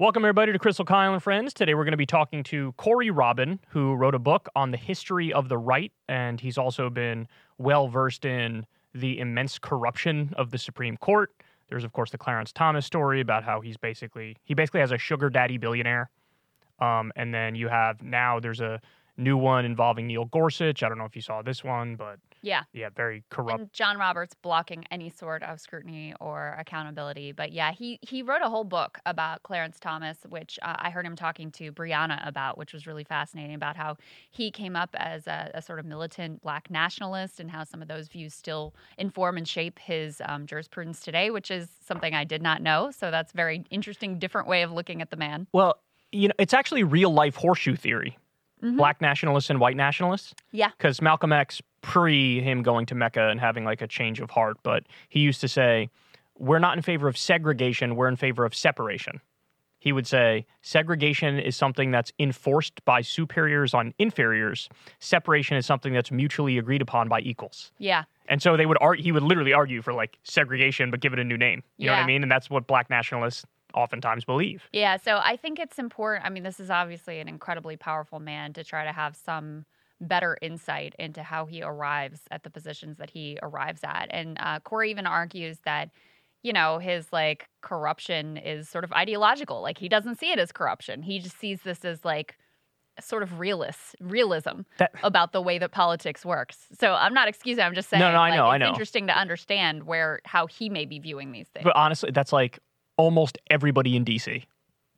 Welcome, everybody, to Crystal Kyle and Friends. Today, we're going to be talking to Corey Robin, who wrote a book on the history of the right, and he's also been well-versed in the immense corruption of the Supreme Court. There's, of course, the Clarence Thomas story about how he's basically has a sugar daddy billionaire. And then you have now there's a new one involving Neil Gorsuch. I don't know if you saw this one, but yeah, very corrupt. And John Roberts blocking any sort of scrutiny or accountability. But yeah, he wrote a whole book about Clarence Thomas, which I heard him talking to Brianna about, which was really fascinating, about how he came up as a sort of militant black nationalist and how some of those views still inform and shape his jurisprudence today, which is something I did not know. So that's a very interesting, different way of looking at the man. Well, you know, it's actually real life horseshoe theory. Mm-hmm. Black nationalists and white nationalists. Yeah. Because Malcolm X, pre him going to Mecca and having like a change of heart, but he used to say, we're not in favor of segregation, we're in favor of separation. He would say, segregation is something that's enforced by superiors on inferiors. Separation is something that's mutually agreed upon by equals. Yeah. And so they would he would literally argue for like segregation, but give it a new name. You know what I mean? And that's what black nationalists oftentimes believe. Yeah, so I think it's important. I mean, this is obviously an incredibly powerful man to try to have some better insight into how he arrives at the positions that he arrives at. And Corey even argues that, you know, his like corruption is sort of ideological. Like he doesn't see it as corruption. He just sees this as like sort of realism about the way that politics works. So I'm not excusing. I'm just saying I know. Interesting to understand how he may be viewing these things. But honestly, that's like almost everybody in D.C.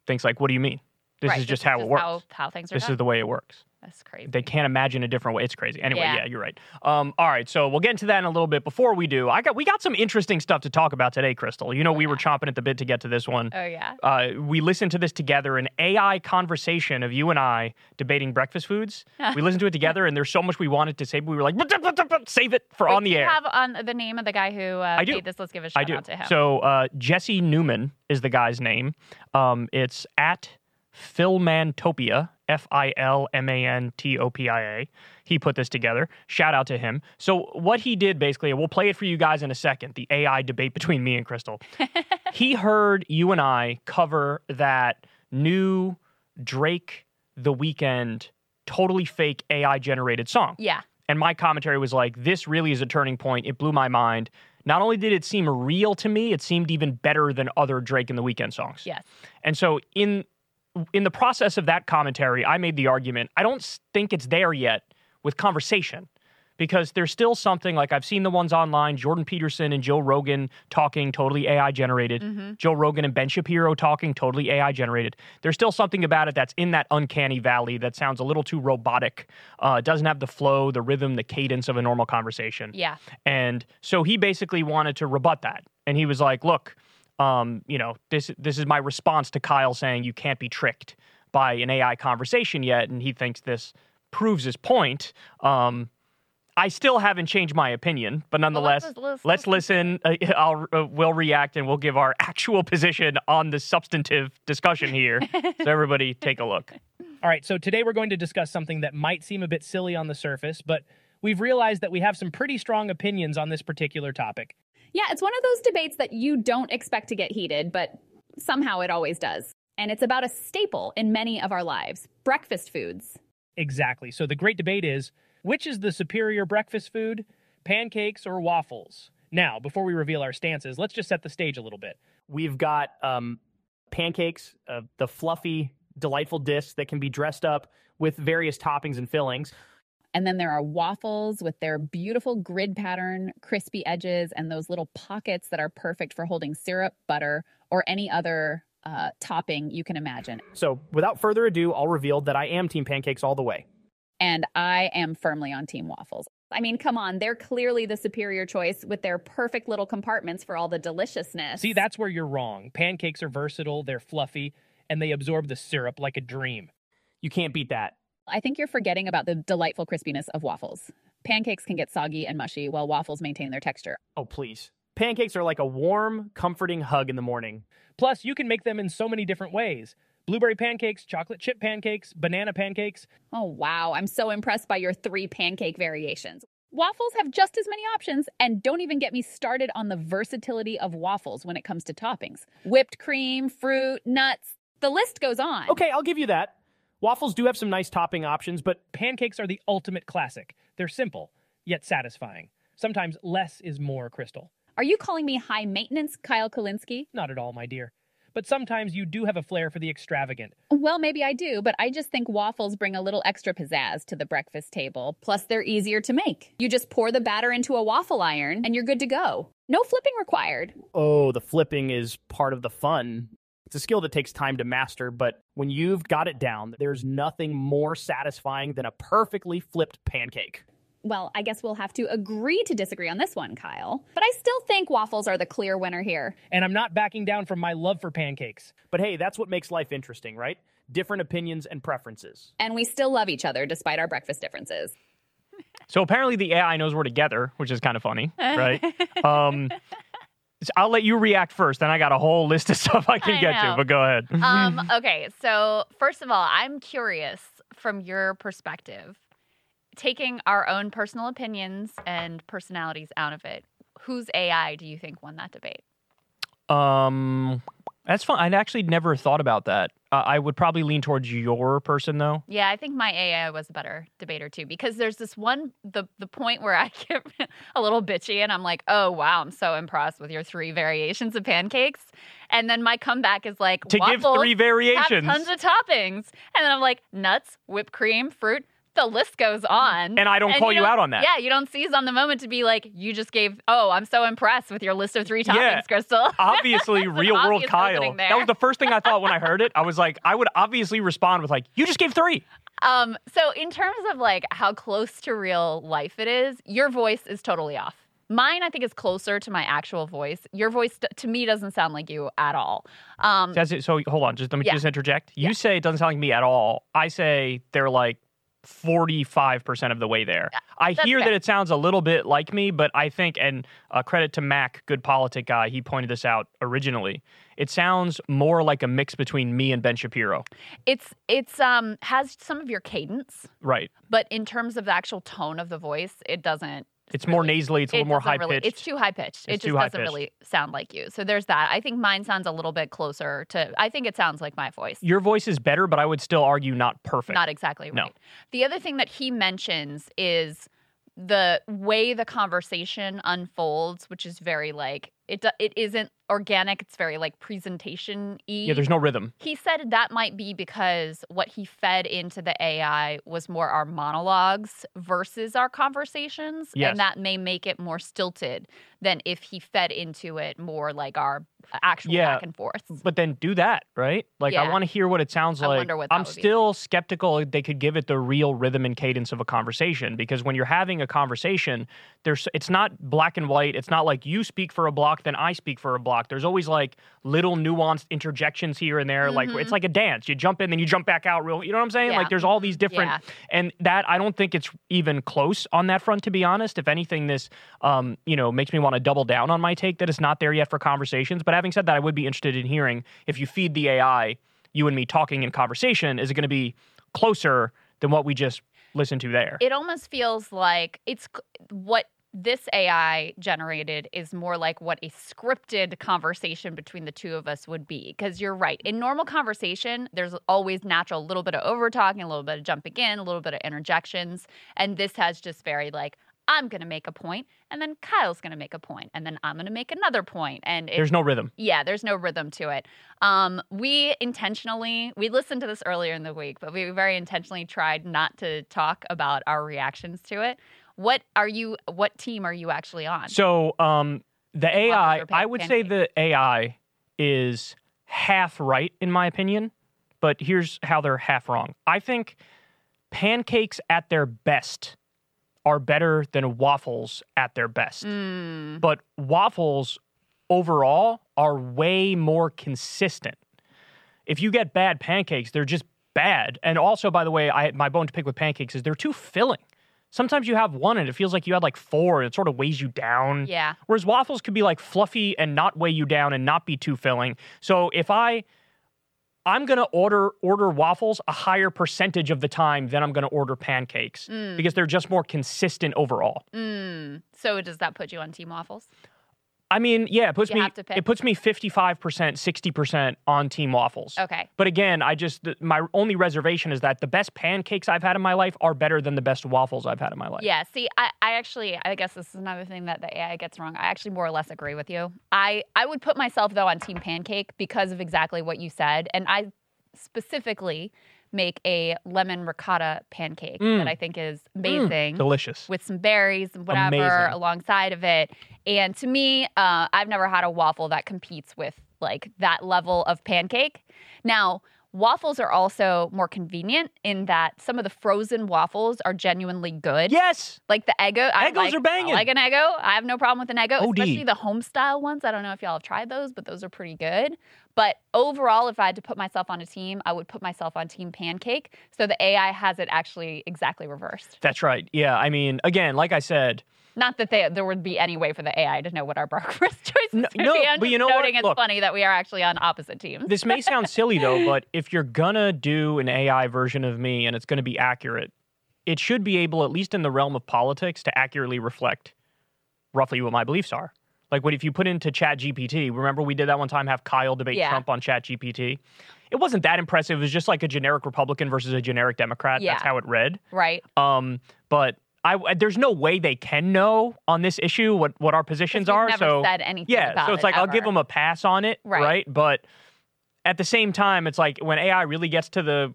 thinks like, what do you mean? This is just how it works. How things are done. This is the way it works. That's crazy. They can't imagine a different way. It's crazy. Anyway, yeah you're right. All right, so we'll get into that in a little bit. Before we do, we got some interesting stuff to talk about today, Crystal. You know, we were chomping at the bit to get to this one. Oh, yeah? We listened to this together, an AI conversation of you and I debating breakfast foods. We listened to it together, and there's so much we wanted to say, but we were like, save it for on the air. You have the name of the guy who made this. Let's give a shout out to him. So Jesse Newman is the guy's name. It's at Filmantopia, Filmantopia. He put this together. Shout out to him. So what he did basically, and we'll play it for you guys in a second, the AI debate between me and Crystal. He heard you and I cover that new Drake, The Weeknd, totally fake AI-generated song. Yeah. And my commentary was like, this really is a turning point. It blew my mind. Not only did it seem real to me, it seemed even better than other Drake and The Weeknd songs. Yes. And so in the process of that commentary, I made the argument, I don't think it's there yet with conversation, because there's still something like I've seen the ones online, Jordan Peterson and Joe Rogan talking, totally AI-generated. Mm-hmm. Joe Rogan and Ben Shapiro talking, totally AI-generated. There's still something about it that's in that uncanny valley that sounds a little too robotic. It doesn't have the flow, the rhythm, the cadence of a normal conversation. Yeah. And so he basically wanted to rebut that. And he was like, look, you know, this is my response to Kyle saying you can't be tricked by an AI conversation yet, and he thinks this proves his point. I still haven't changed my opinion, but nonetheless, let's listen. We'll react, and we'll give our actual position on the substantive discussion here. So everybody take a look. All right, so today we're going to discuss something that might seem a bit silly on the surface, but we've realized that we have some pretty strong opinions on this particular topic. Yeah, it's one of those debates that you don't expect to get heated, but somehow it always does. And it's about a staple in many of our lives, breakfast foods. Exactly. So the great debate is, which is the superior breakfast food, pancakes or waffles? Now, before we reveal our stances, let's just set the stage a little bit. We've got pancakes, the fluffy, delightful discs that can be dressed up with various toppings and fillings. And then there are waffles with their beautiful grid pattern, crispy edges, and those little pockets that are perfect for holding syrup, butter, or any other topping you can imagine. So without further ado, I'll reveal that I am team pancakes all the way. And I am firmly on team waffles. I mean, come on, they're clearly the superior choice with their perfect little compartments for all the deliciousness. See, that's where you're wrong. Pancakes are versatile, they're fluffy, and they absorb the syrup like a dream. You can't beat that. I think you're forgetting about the delightful crispiness of waffles. Pancakes can get soggy and mushy while waffles maintain their texture. Oh, please. Pancakes are like a warm, comforting hug in the morning. Plus, you can make them in so many different ways. Blueberry pancakes, chocolate chip pancakes, banana pancakes. Oh, wow. I'm so impressed by your 3 pancake variations. Waffles have just as many options, and don't even get me started on the versatility of waffles when it comes to toppings. Whipped cream, fruit, nuts. The list goes on. Okay, I'll give you that. Waffles do have some nice topping options, but pancakes are the ultimate classic. They're simple, yet satisfying. Sometimes less is more, Crystal. Are you calling me high maintenance, Kyle Kalinske? Not at all, my dear. But sometimes you do have a flair for the extravagant. Well, maybe I do, but I just think waffles bring a little extra pizzazz to the breakfast table. Plus, they're easier to make. You just pour the batter into a waffle iron, and you're good to go. No flipping required. Oh, the flipping is part of the fun. It's a skill that takes time to master, but when you've got it down, there's nothing more satisfying than a perfectly flipped pancake. Well, I guess we'll have to agree to disagree on this one, Kyle. But I still think waffles are the clear winner here. And I'm not backing down from my love for pancakes. But hey, that's what makes life interesting, right? Different opinions and preferences. And we still love each other despite our breakfast differences. So apparently the AI knows we're together, which is kind of funny, right? So I'll let you react first, then I got a whole list of stuff I get to, but go ahead. Okay, so first of all, I'm curious from your perspective, taking our own personal opinions and personalities out of it, whose AI do you think won that debate? That's fun. I'd actually never thought about that. I would probably lean towards your person, though. Yeah, I think my AI was a better debater, too, because there's this one, the point where I get a little bitchy and I'm like, oh, wow, I'm so impressed with your three variations of pancakes. And then my comeback is like, to give three variations, have tons of toppings. And then I'm like, nuts, whipped cream, fruit. The list goes on. And I don't call you out on that. Yeah, you don't seize on the moment to be like, you just gave, oh, I'm so impressed with your list of three toppings, yeah. Crystal. Obviously, real world Kyle. That was the first thing I thought when I heard it. I was like, I would obviously respond with like, you just gave three. So in terms of like how close to real life it is, your voice is totally off. Mine, I think, is closer to my actual voice. Your voice, to me, doesn't sound like you at all. So hold on, just let me just interject. You say it doesn't sound like me at all. I say they're like, 45% of the way there. I hear fair. That it sounds a little bit like me, but I think, and credit to Mac, good politic guy, he pointed this out originally. It sounds more like a mix between me and Ben Shapiro. It's has some of your cadence. Right. But in terms of the actual tone of the voice, it doesn't. It's really more nasally. It's a little more high-pitched. Really, it's too high-pitched. It just doesn't really sound like you. So there's that. I think mine sounds a little bit closer to... I think it sounds like my voice. Your voice is better, but I would still argue not perfect. Not exactly right. No. The other thing that he mentions is the way the conversation unfolds, which is very like... It isn't organic. It's very like presentation-y. Yeah, there's no rhythm. He said that might be because what he fed into the AI was more our monologues versus our conversations. Yes. And that may make it more stilted than if he fed into it more like our actual back and forth. But then do that, right? Like I want to hear what it sounds like. I wonder what that would be. I'm still skeptical they could give it the real rhythm and cadence of a conversation, because when you're having a conversation, it's not black and white. It's not like you speak for a block, then I speak for a block. There's always like little nuanced interjections here and there. Mm-hmm. Like it's like a dance. You jump in, then you jump back out. You know what I'm saying? Yeah. Like there's all these different, and that I don't think it's even close on that front, to be honest. If anything, this, makes me want to double down on my take that it's not there yet for conversations. But having said that, I would be interested in hearing if you feed the AI, you and me talking in conversation, is it going to be closer than what we just listened to there? It almost feels like it's what this AI generated is more like what a scripted conversation between the two of us would be. Because you're right. In normal conversation, there's always natural, a little bit of over-talking, a little bit of jumping in, a little bit of interjections. And this has just very like, I'm going to make a point, and then Kyle's going to make a point, and then I'm going to make another point. And there's no rhythm. Yeah, there's no rhythm to it. We listened to this earlier in the week, but we very intentionally tried not to talk about our reactions to it. What team are you actually on? So the AI, I would say the AI is half right in my opinion, but here's how they're half wrong. I think pancakes at their best are better than waffles at their best. Mm. But waffles overall are way more consistent. If you get bad pancakes, they're just bad. And also, by the way, my bone to pick with pancakes is they're too filling. Sometimes you have one and it feels like you had like four and it sort of weighs you down. Yeah. Whereas waffles could be like fluffy and not weigh you down and not be too filling. So if I'm going to order waffles a higher percentage of the time than I'm going to order pancakes because they're just more consistent overall. So does that put you on team waffles? I mean, yeah, it puts me 55%, 60% on Team Waffles. Okay. But again, my only reservation is that the best pancakes I've had in my life are better than the best waffles I've had in my life. Yeah, see, I guess this is another thing that the AI gets wrong. I actually more or less agree with you. I would put myself, though, on Team Pancake because of exactly what you said. And I specifically make a lemon ricotta pancake that I think is amazing. Delicious. With some berries and whatever alongside of it. And to me, I've never had a waffle that competes with like that level of pancake. Now, waffles are also more convenient in that some of the frozen waffles are genuinely good. Yes. Like the Eggo. Eggos are banging. I like an Eggo. I have no problem with an Eggo, especially the home-style ones. I don't know if y'all have tried those, but those are pretty good. But overall, if I had to put myself on a team, I would put myself on Team Pancake. So the AI has it actually exactly reversed. That's right. Yeah. I mean, again, like I said, not that there would be any way for the AI to know what our breakfast choices are. No, but you know what? It's funny that we are actually on opposite teams. This may sound silly, though, but if you're going to do an AI version of me and it's going to be accurate, it should be able, at least in the realm of politics, to accurately reflect roughly what my beliefs are. Like, what if you put into ChatGPT, remember we did that one time, have Kyle debate Trump on ChatGPT? It wasn't that impressive. It was just like a generic Republican versus a generic Democrat. Yeah. That's how it read. Right. But there's no way they can know on this issue what our positions are. Never said anything about it. So it's like, ever. I'll give them a pass on it, right? But at the same time, it's like when AI really gets to the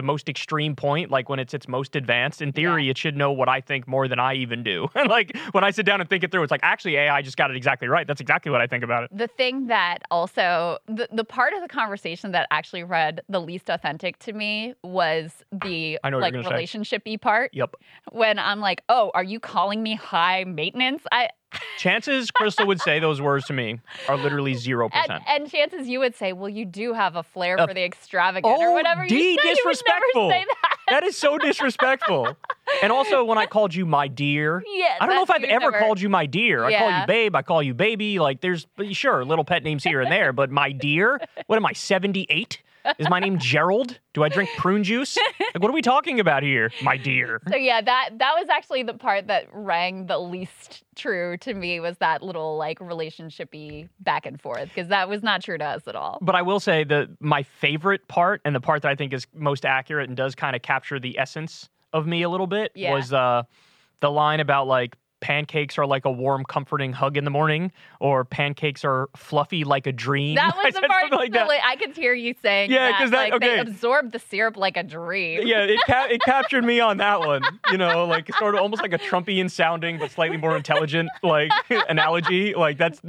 most extreme point, like when it's its most advanced, in theory, it should know what I think more than I even do. Like when I sit down and think it through, it's like, actually, AI just got it exactly right. That's exactly what I think about it. The thing that also, the part of the conversation that actually read the least authentic to me was the like relationship-y part. Yep. When I'm like, oh, are you calling me high maintenance? Chances Crystal would say those words to me are literally 0%. And chances you would say, well, you do have a flair for the extravagant or whatever. You said disrespectful. You would never say that. That is so disrespectful. And also when I called you my dear, I don't know if I've ever called you my dear. I call you babe. I call you baby. Like there's, sure, little pet names here and there, but my dear, what am I, 78? Is my name Gerald? Do I drink prune juice? Like, what are we talking about here, my dear? So yeah, that was actually the part that rang the least true to me was that little like relationshipy back and forth because that was not true to us at all. But I will say that my favorite part and the part that I think is most accurate and does kind of capture the essence of me a little bit was the line about like, pancakes are like a warm, comforting hug in the morning, or pancakes are fluffy like a dream. That was the part like that. I could hear you saying that. Yeah, like, they absorb the syrup like a dream. Yeah, it captured me on that one. You know, like sort of almost like a Trumpian sounding but slightly more intelligent like analogy. Like that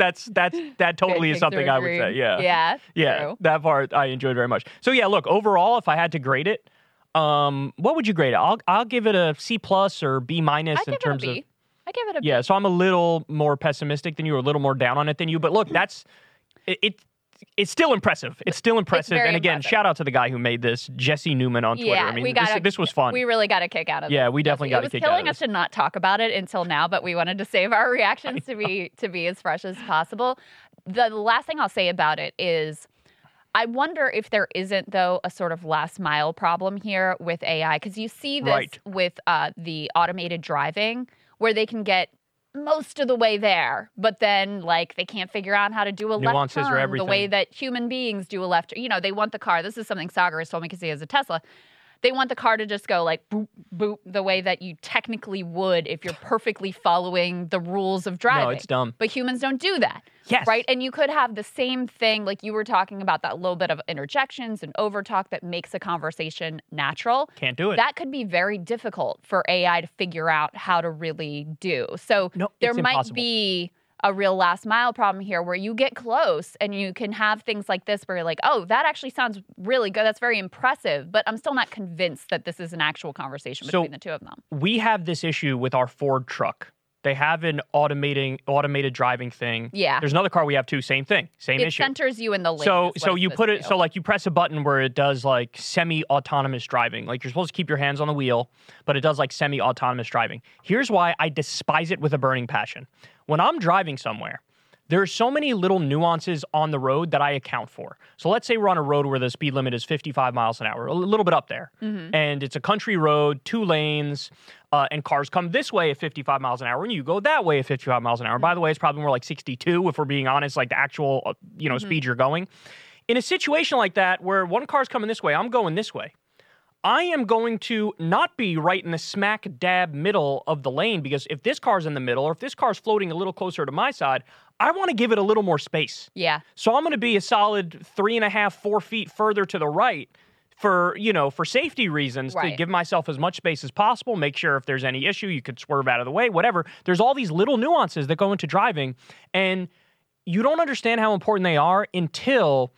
totally is something I would say. Yeah. Yeah. True. That part I enjoyed very much. So yeah, look, overall, if I had to grade it, what would you grade it? I'll give it a C+ or B- in terms of. I give it a B. Yeah, so I'm a little more pessimistic than you, or a little more down on it than you. But look, that's it's still impressive. It's still impressive. It's and again, shout out to the guy who made this, Jesse Newman on Twitter. I mean, this was fun. We really got a kick out of it. Yeah, we definitely got a kick out of it. It was killing us to not talk about it until now, but we wanted to save our reactions to be as fresh as possible. The last thing I'll say about it is I wonder if there isn't, though, a sort of last mile problem here with AI, because you see this with the automated driving, where they can get most of the way there, but then, like, they can't figure out how to do a nuances left turn the way that human beings do a left turn. You know, they want the car. This is something Sagar has told me because he has a Tesla. They want the car to just go, like, boop, boop, the way that you technically would if you're perfectly following the rules of driving. No, it's dumb. But humans don't do that. Yes. Right? And you could have the same thing, like you were talking about, that little bit of interjections and overtalk that makes a conversation natural. Can't do it. That could be very difficult for AI to figure out how to really do. So there might be a real last mile problem here where you get close and you can have things like this where you're like, oh, that actually sounds really good. That's very impressive, but I'm still not convinced that this is an actual conversation between the two of them. We have this issue with our Ford truck. They have an automated driving thing. Yeah. There's another car we have too. Same thing. Same issue. It centers you in the lane. So you put it, so like you press a button where it does like semi-autonomous driving. Like you're supposed to keep your hands on the wheel, but it does like semi-autonomous driving. Here's why I despise it with a burning passion. When I'm driving somewhere, There are so many little nuances on the road that I account for. So let's say we're on a road where the speed limit is 55 miles an hour, a little bit up there. Mm-hmm. And it's a country road, two lanes, and cars come this way at 55 miles an hour, and you go that way at 55 miles an hour. Mm-hmm. By the way, it's probably more like 62, if we're being honest, like the actual mm-hmm. speed you're going. In a situation like that, where one car's coming this way, I'm going this way. I am going to not be right in the smack dab middle of the lane, because if this car's in the middle, or if this car's floating a little closer to my side, I want to give it a little more space. Yeah. So I'm going to be a solid 3.5, 4 feet further to the right for safety reasons, right, to give myself as much space as possible, make sure if there's any issue, you could swerve out of the way, whatever. There's all these little nuances that go into driving, and you don't understand how important they are until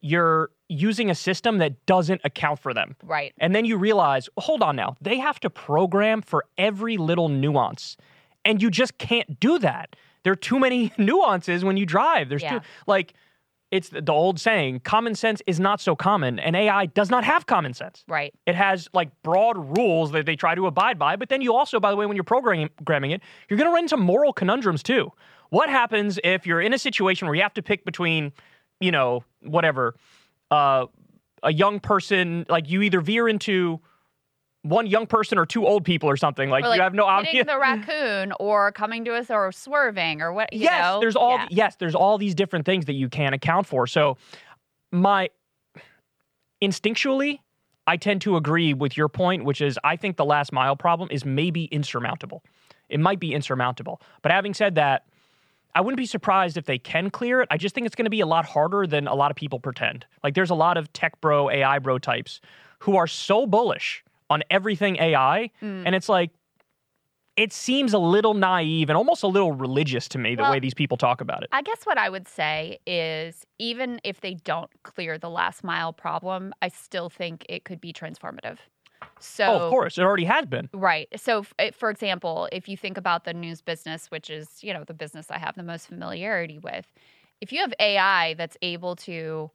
you're using a system that doesn't account for them. Right. And then you realize, hold on now, they have to program for every little nuance. And you just can't do that. There are too many nuances when you drive. There's too, like, it's the old saying, common sense is not so common, and AI does not have common sense. Right. It has, like, broad rules that they try to abide by, but then you also, by the way, when you're programming it, you're going to run into moral conundrums, too. What happens if you're in a situation where you have to pick between, a young person, like, you either veer into one young person or two old people or something, like, or like you have no idea. Hitting the raccoon or coming to us or swerving or what, you know? There's all these different things that you can't account for. So instinctually, I tend to agree with your point, which is I think the last mile problem is maybe insurmountable. It might be insurmountable. But having said that, I wouldn't be surprised if they can clear it. I just think it's going to be a lot harder than a lot of people pretend. Like, there's a lot of tech bro, AI bro types who are so bullish on everything AI, and it's like, it seems a little naive and almost a little religious to me, the way these people talk about it. I guess what I would say is, even if they don't clear the last mile problem, I still think it could be transformative. So, of course. It already has been. Right. So, for example, if you think about the news business, which is, the business I have the most familiarity with, if you have AI that's able to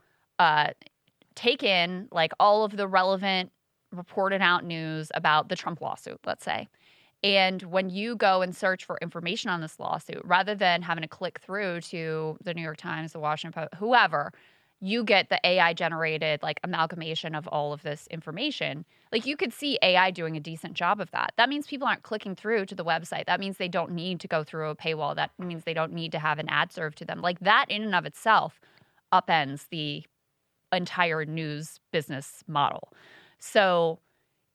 take in, like, all of the relevant reported out news about the Trump lawsuit, let's say, and when you go and search for information on this lawsuit, rather than having to click through to the New York Times, the Washington Post, whoever, you get the AI-generated, like, amalgamation of all of this information. Like, you could see AI doing a decent job of that. That means people aren't clicking through to the website. That means they don't need to go through a paywall. That means they don't need to have an ad served to them. Like, that in and of itself upends the entire news business model. So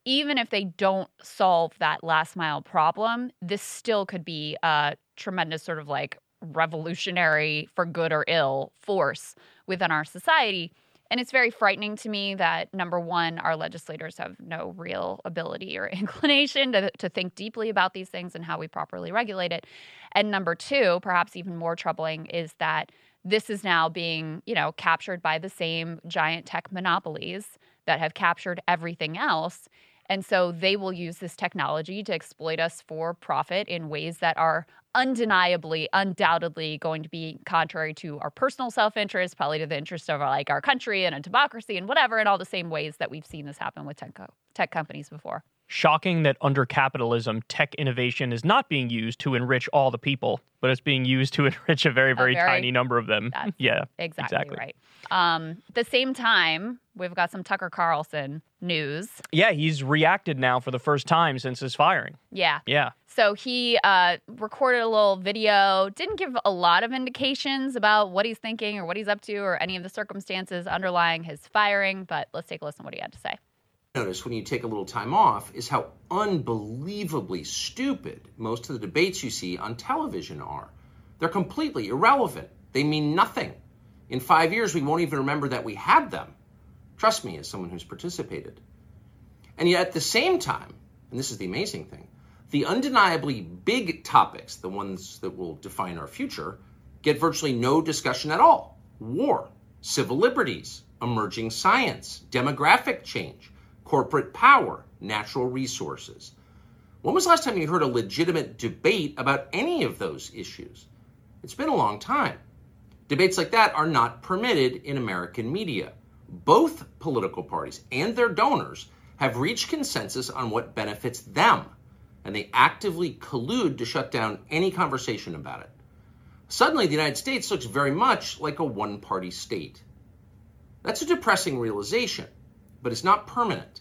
even if they don't solve that last-mile problem, this still could be a tremendous sort of, like, revolutionary, for good or ill, force within our society. And it's very frightening to me that, number one, our legislators have no real ability or inclination to think deeply about these things and how we properly regulate it. And number two, perhaps even more troubling, is that this is now being, captured by the same giant tech monopolies that have captured everything else. And so they will use this technology to exploit us for profit in ways that are undoubtedly going to be contrary to our personal self-interest, probably to the interest of our country and a democracy and whatever, in all the same ways that we've seen this happen with tech companies before. Shocking that under capitalism, tech innovation is not being used to enrich all the people, but it's being used to enrich a very, very, very tiny number of them. Yeah, exactly right. At the same time, we've got some Tucker Carlson news. Yeah, he's reacted now for the first time since his firing. Yeah. So he recorded a little video, didn't give a lot of indications about what he's thinking or what he's up to or any of the circumstances underlying his firing, but let's take a listen to what he had to say. Notice when you take a little time off is how unbelievably stupid most of the debates you see on television are. They're completely irrelevant. They mean nothing. In 5 years, we won't even remember that we had them. Trust me, as someone who's participated. And yet at the same time, and this is the amazing thing, the undeniably big topics, the ones that will define our future, get virtually no discussion at all. War, civil liberties, emerging science, demographic change, corporate power, natural resources. When was the last time you heard a legitimate debate about any of those issues? It's been a long time. Debates like that are not permitted in American media. Both political parties and their donors have reached consensus on what benefits them, and they actively collude to shut down any conversation about it. Suddenly, the United States looks very much like a one-party state. That's a depressing realization, but it's not permanent.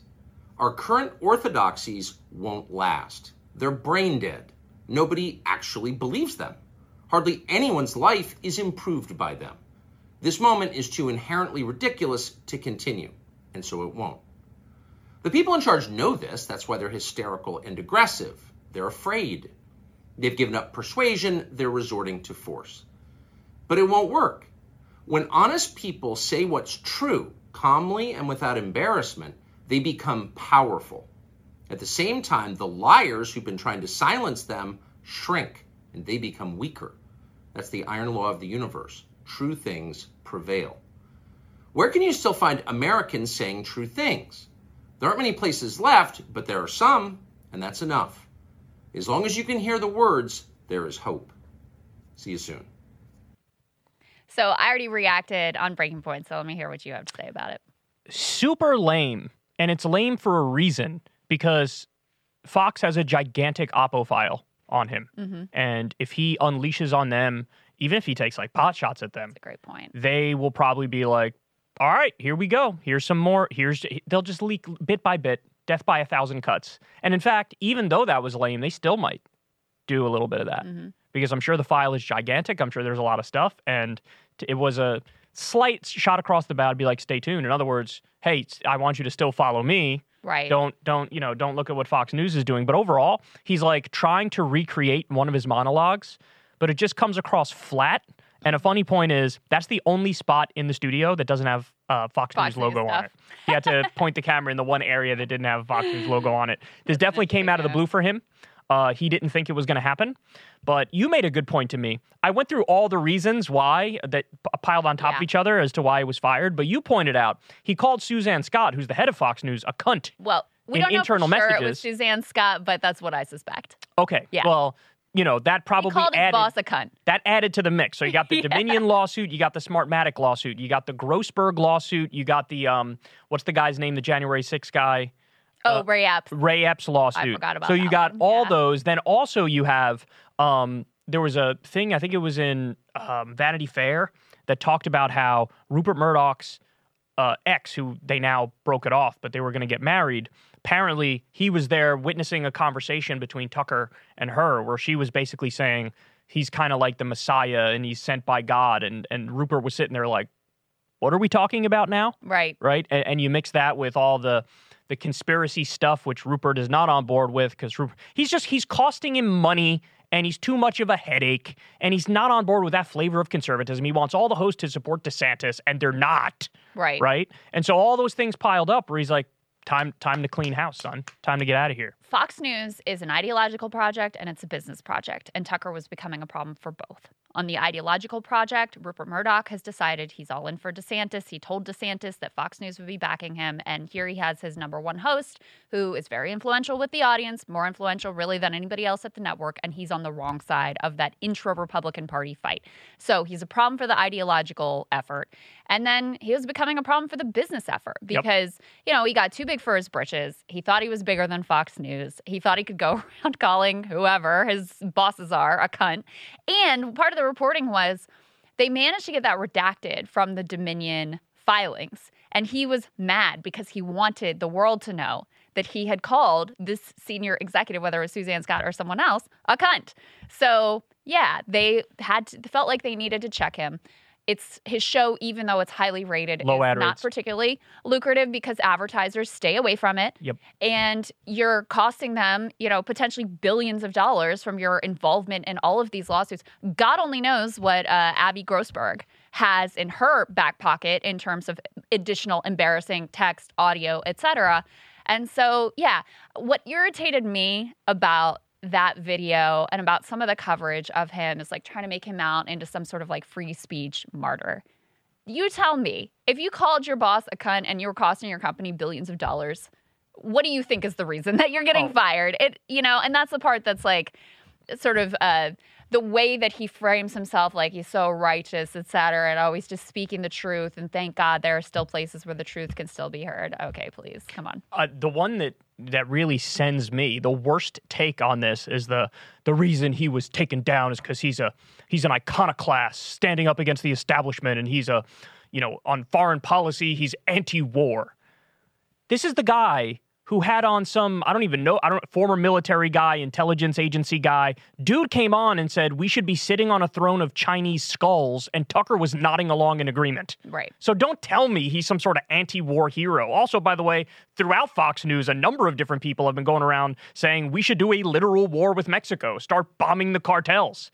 Our current orthodoxies won't last. They're brain dead. Nobody actually believes them. Hardly anyone's life is improved by them. This moment is too inherently ridiculous to continue, and so it won't. The people in charge know this. That's why they're hysterical and aggressive. They're afraid. They've given up persuasion. They're resorting to force. But it won't work. When honest people say what's true, calmly and without embarrassment, they become powerful. At the same time, the liars who've been trying to silence them shrink, and they become weaker. That's the iron law of the universe. True things prevail. Where can you still find Americans saying true things? There aren't many places left, but there are some, and that's enough. As long as you can hear the words, there is hope. See you soon. So I already reacted on Breaking Point, so let me hear what you have to say about it. Super lame, and it's lame for a reason, because Fox has a gigantic oppo file on him. Mm-hmm. And if he unleashes on them, even if he takes like pot shots at them, that's a great point. They will probably be like, all right, here we go. Here's some more. They'll just leak bit by bit. Death by 1,000 cuts. And in fact, even though that was lame, they still might do a little bit of that. Mm-hmm. Because I'm sure the file is gigantic. I'm sure there's a lot of stuff. And it was a slight shot across the bow to be like, stay tuned. In other words, hey, I want you to still follow me. Right. Don't look at what Fox News is doing. But overall, he's like trying to recreate one of his monologues, but it just comes across flat. And a funny point is, that's the only spot in the studio that doesn't have Fox News logo on it. He had to point the camera in the one area that didn't have Fox News logo on it. This definitely came out of the blue for him. He didn't think it was going to happen. But you made a good point to me. I went through all the reasons why that piled on top of each other as to why he was fired. But you pointed out he called Suzanne Scott, who's the head of Fox News, a cunt. Well, we don't know for sure messages. It was Suzanne Scott, but that's what I suspect. Okay. Yeah. Well, that probably he called his boss a cunt. That added to the mix. So you got the Dominion lawsuit, you got the Smartmatic lawsuit, you got the Grossberg lawsuit, you got the what's the guy's name, the January 6th guy? Ray Epps. Ray Epps lawsuit. I forgot about that. So you got all those. Then also you have there was a thing, I think it was in Vanity Fair, that talked about how Rupert Murdoch's ex, who they now broke it off, but they were going to get married. Apparently, he was there witnessing a conversation between Tucker and her where she was basically saying he's kind of like the Messiah and he's sent by God. And Rupert was sitting there like, what are we talking about now? Right. Right. And you mix that with all the conspiracy stuff, which Rupert is not on board with because he's costing him money and he's too much of a headache and he's not on board with that flavor of conservatism. He wants all the hosts to support DeSantis and they're not. Right. Right. And so all those things piled up where he's like, Time to clean house, son. Time to get out of here. Fox News is an ideological project, and it's a business project. And Tucker was becoming a problem for both. On the ideological project, Rupert Murdoch has decided he's all in for DeSantis. He told DeSantis that Fox News would be backing him. And here he has his number one host, who is very influential with the audience, more influential really than anybody else at the network. And he's on the wrong side of that intra-Republican Party fight. So he's a problem for the ideological effort. And then he was becoming a problem for the business effort because, he got too big for his britches. He thought he was bigger than Fox News. He thought he could go around calling whoever his bosses are a cunt. And part of the reporting was they managed to get that redacted from the Dominion filings. And he was mad because he wanted the world to know that he had called this senior executive, whether it was Suzanne Scott or someone else, a cunt. So, they felt like they needed to check him. It's his show, even though it's highly rated, is not particularly lucrative because advertisers stay away from it. Yep. And you're costing them, potentially billions of dollars from your involvement in all of these lawsuits. God only knows what Abby Grossberg has in her back pocket in terms of additional embarrassing text, audio, etc. And so, what irritated me about that video and about some of the coverage of him is like trying to make him out into some sort of like free speech martyr. You tell me, if you called your boss a cunt and you were costing your company billions of dollars, what do you think is the reason that you're getting fired? And that's the part that's like, sort of the way that he frames himself, like he's so righteous, et cetera, and always just speaking the truth. And thank God there are still places where the truth can still be heard. Okay, please, come on. The one that really sends me, the worst take on this is the reason he was taken down is because he's an iconoclast standing up against the establishment, and he's on foreign policy, he's anti-war. This is the guy who had on some, former military guy, intelligence agency guy. Dude came on and said, we should be sitting on a throne of Chinese skulls, and Tucker was nodding along in agreement. Right. So don't tell me he's some sort of anti-war hero. Also, by the way, throughout Fox News, a number of different people have been going around saying, we should do a literal war with Mexico, start bombing the cartels.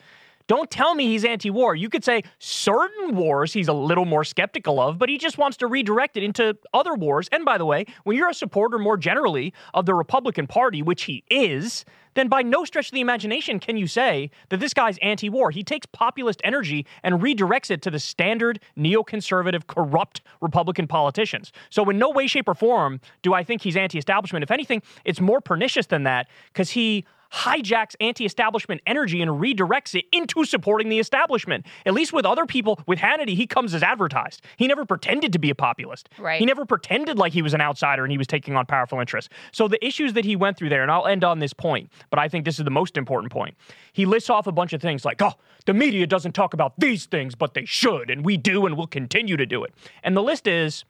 Don't tell me he's anti-war. You could say certain wars he's a little more skeptical of, but he just wants to redirect it into other wars. And by the way, when you're a supporter more generally of the Republican Party, which he is, then by no stretch of the imagination can you say that this guy's anti-war. He takes populist energy and redirects it to the standard neoconservative, corrupt Republican politicians. So in no way, shape, or form do I think he's anti-establishment. If anything, it's more pernicious than that because he hijacks anti-establishment energy and redirects it into supporting the establishment. At least with other people, with Hannity, he comes as advertised. He never pretended to be a populist. Right. He never pretended like he was an outsider and he was taking on powerful interests. So the issues that he went through there, and I'll end on this point, but I think this is the most important point. He lists off a bunch of things like, oh, the media doesn't talk about these things, but they should, and we do, and we'll continue to do it. And the list is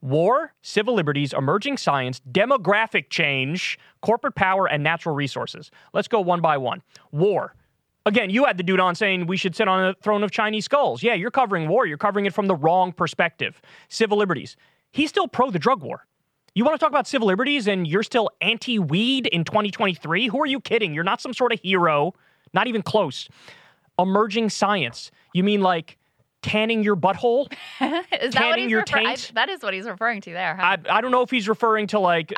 war, civil liberties, emerging science, demographic change, corporate power, and natural resources. Let's go one by one. War. Again, you had the dude on saying we should sit on a throne of Chinese skulls. Yeah, you're covering war. You're covering it from the wrong perspective. Civil liberties. He's still pro the drug war. You want to talk about civil liberties and you're still anti-weed in 2023? Who are you kidding? You're not some sort of hero. Not even close. Emerging science. You mean like tanning your butthole? Tanning your taint? That is what he's referring to there. Huh? I don't know if he's referring to like,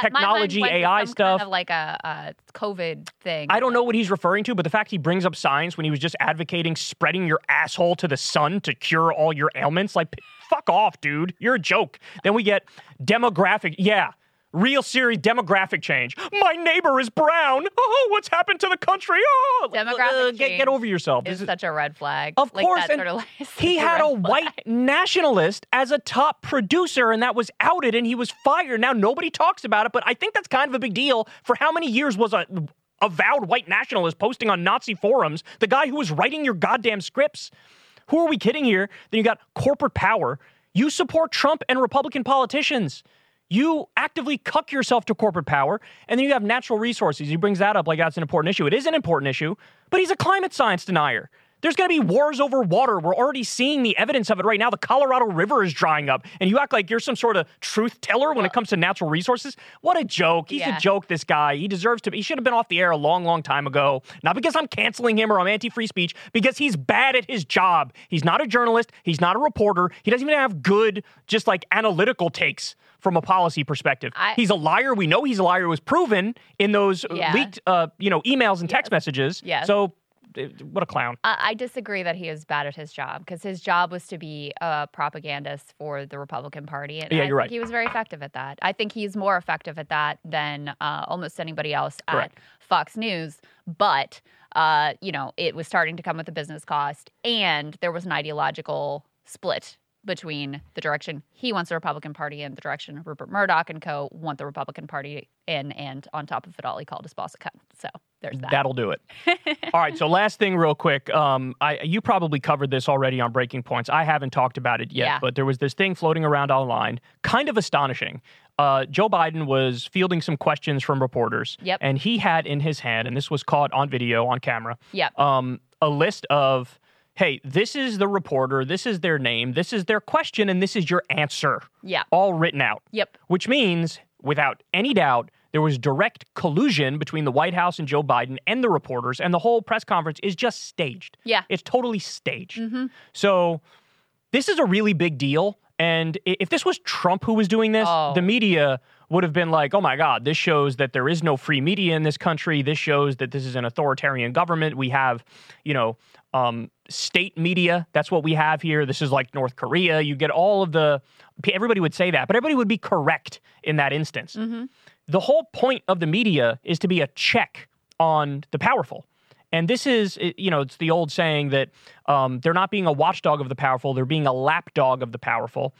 technology, AI stuff. Kind of like a COVID thing. I don't know what he's referring to, but the fact he brings up science when he was just advocating spreading your asshole to the sun to cure all your ailments, like, fuck off, dude. You're a joke. Then we get demographic. Yeah. Real serious demographic change. My neighbor is brown. Oh, what's happened to the country? Oh, demographic change. Get over yourself. This is such a red flag. Of course. That sort of he had a white nationalist as a top producer, and that was outed, and he was fired. Now nobody talks about it, but I think that's kind of a big deal. For how many years was a avowed white nationalist posting on Nazi forums, the guy who was writing your goddamn scripts? Who are we kidding here? Then you got corporate power. You support Trump and Republican politicians. You actively cuck yourself to corporate power, and then you have natural resources. He brings that up like that's an important issue. It is an important issue, but he's a climate science denier. There's going to be wars over water. We're already seeing the evidence of it right now. The Colorado River is drying up, and you act like you're some sort of truth teller when it comes to natural resources. What a joke. He's a joke, this guy. He deserves to be. He should have been off the air a long, long time ago. Not because I'm canceling him or I'm anti-free speech, because he's bad at his job. He's not a journalist. He's not a reporter. He doesn't even have good, just like analytical takes from a policy perspective. He's a liar. We know he's a liar. It was proven in those leaked, emails and text messages. Yes. So what a clown. I disagree that he is bad at his job, because his job was to be a propagandist for the Republican Party. And I think he was very effective at that. I think he's more effective at that than almost anybody else at Fox News. But, it was starting to come with a business cost, and there was an ideological split between the direction he wants the Republican Party in, the direction Rupert Murdoch and co. want the Republican Party in, and on top of it all, he called his boss a cunt. So there's that. That'll do it. All right, so last thing real quick. You probably covered this already on Breaking Points. I haven't talked about it yet, but there was this thing floating around online, kind of astonishing. Joe Biden was fielding some questions from reporters, and he had in his hand, and this was caught on video, on camera, a list of, hey, this is the reporter, this is their name, this is their question, and this is your answer. Yeah. All written out. Yep. Which means, without any doubt, there was direct collusion between the White House and Joe Biden and the reporters, and the whole press conference is just staged. Yeah. It's totally staged. Mm-hmm. So this is a really big deal, and if this was Trump who was doing this, the media would have been like, oh my God, this shows that there is no free media in this country. This shows that this is an authoritarian government. We have, state media. That's what we have here. This is like North Korea. You get all of everybody would say that, but everybody would be correct in that instance. Mm-hmm. The whole point of the media is to be a check on the powerful. And this is, you know, it's the old saying that they're not being a watchdog of the powerful, they're being a lapdog of the powerful.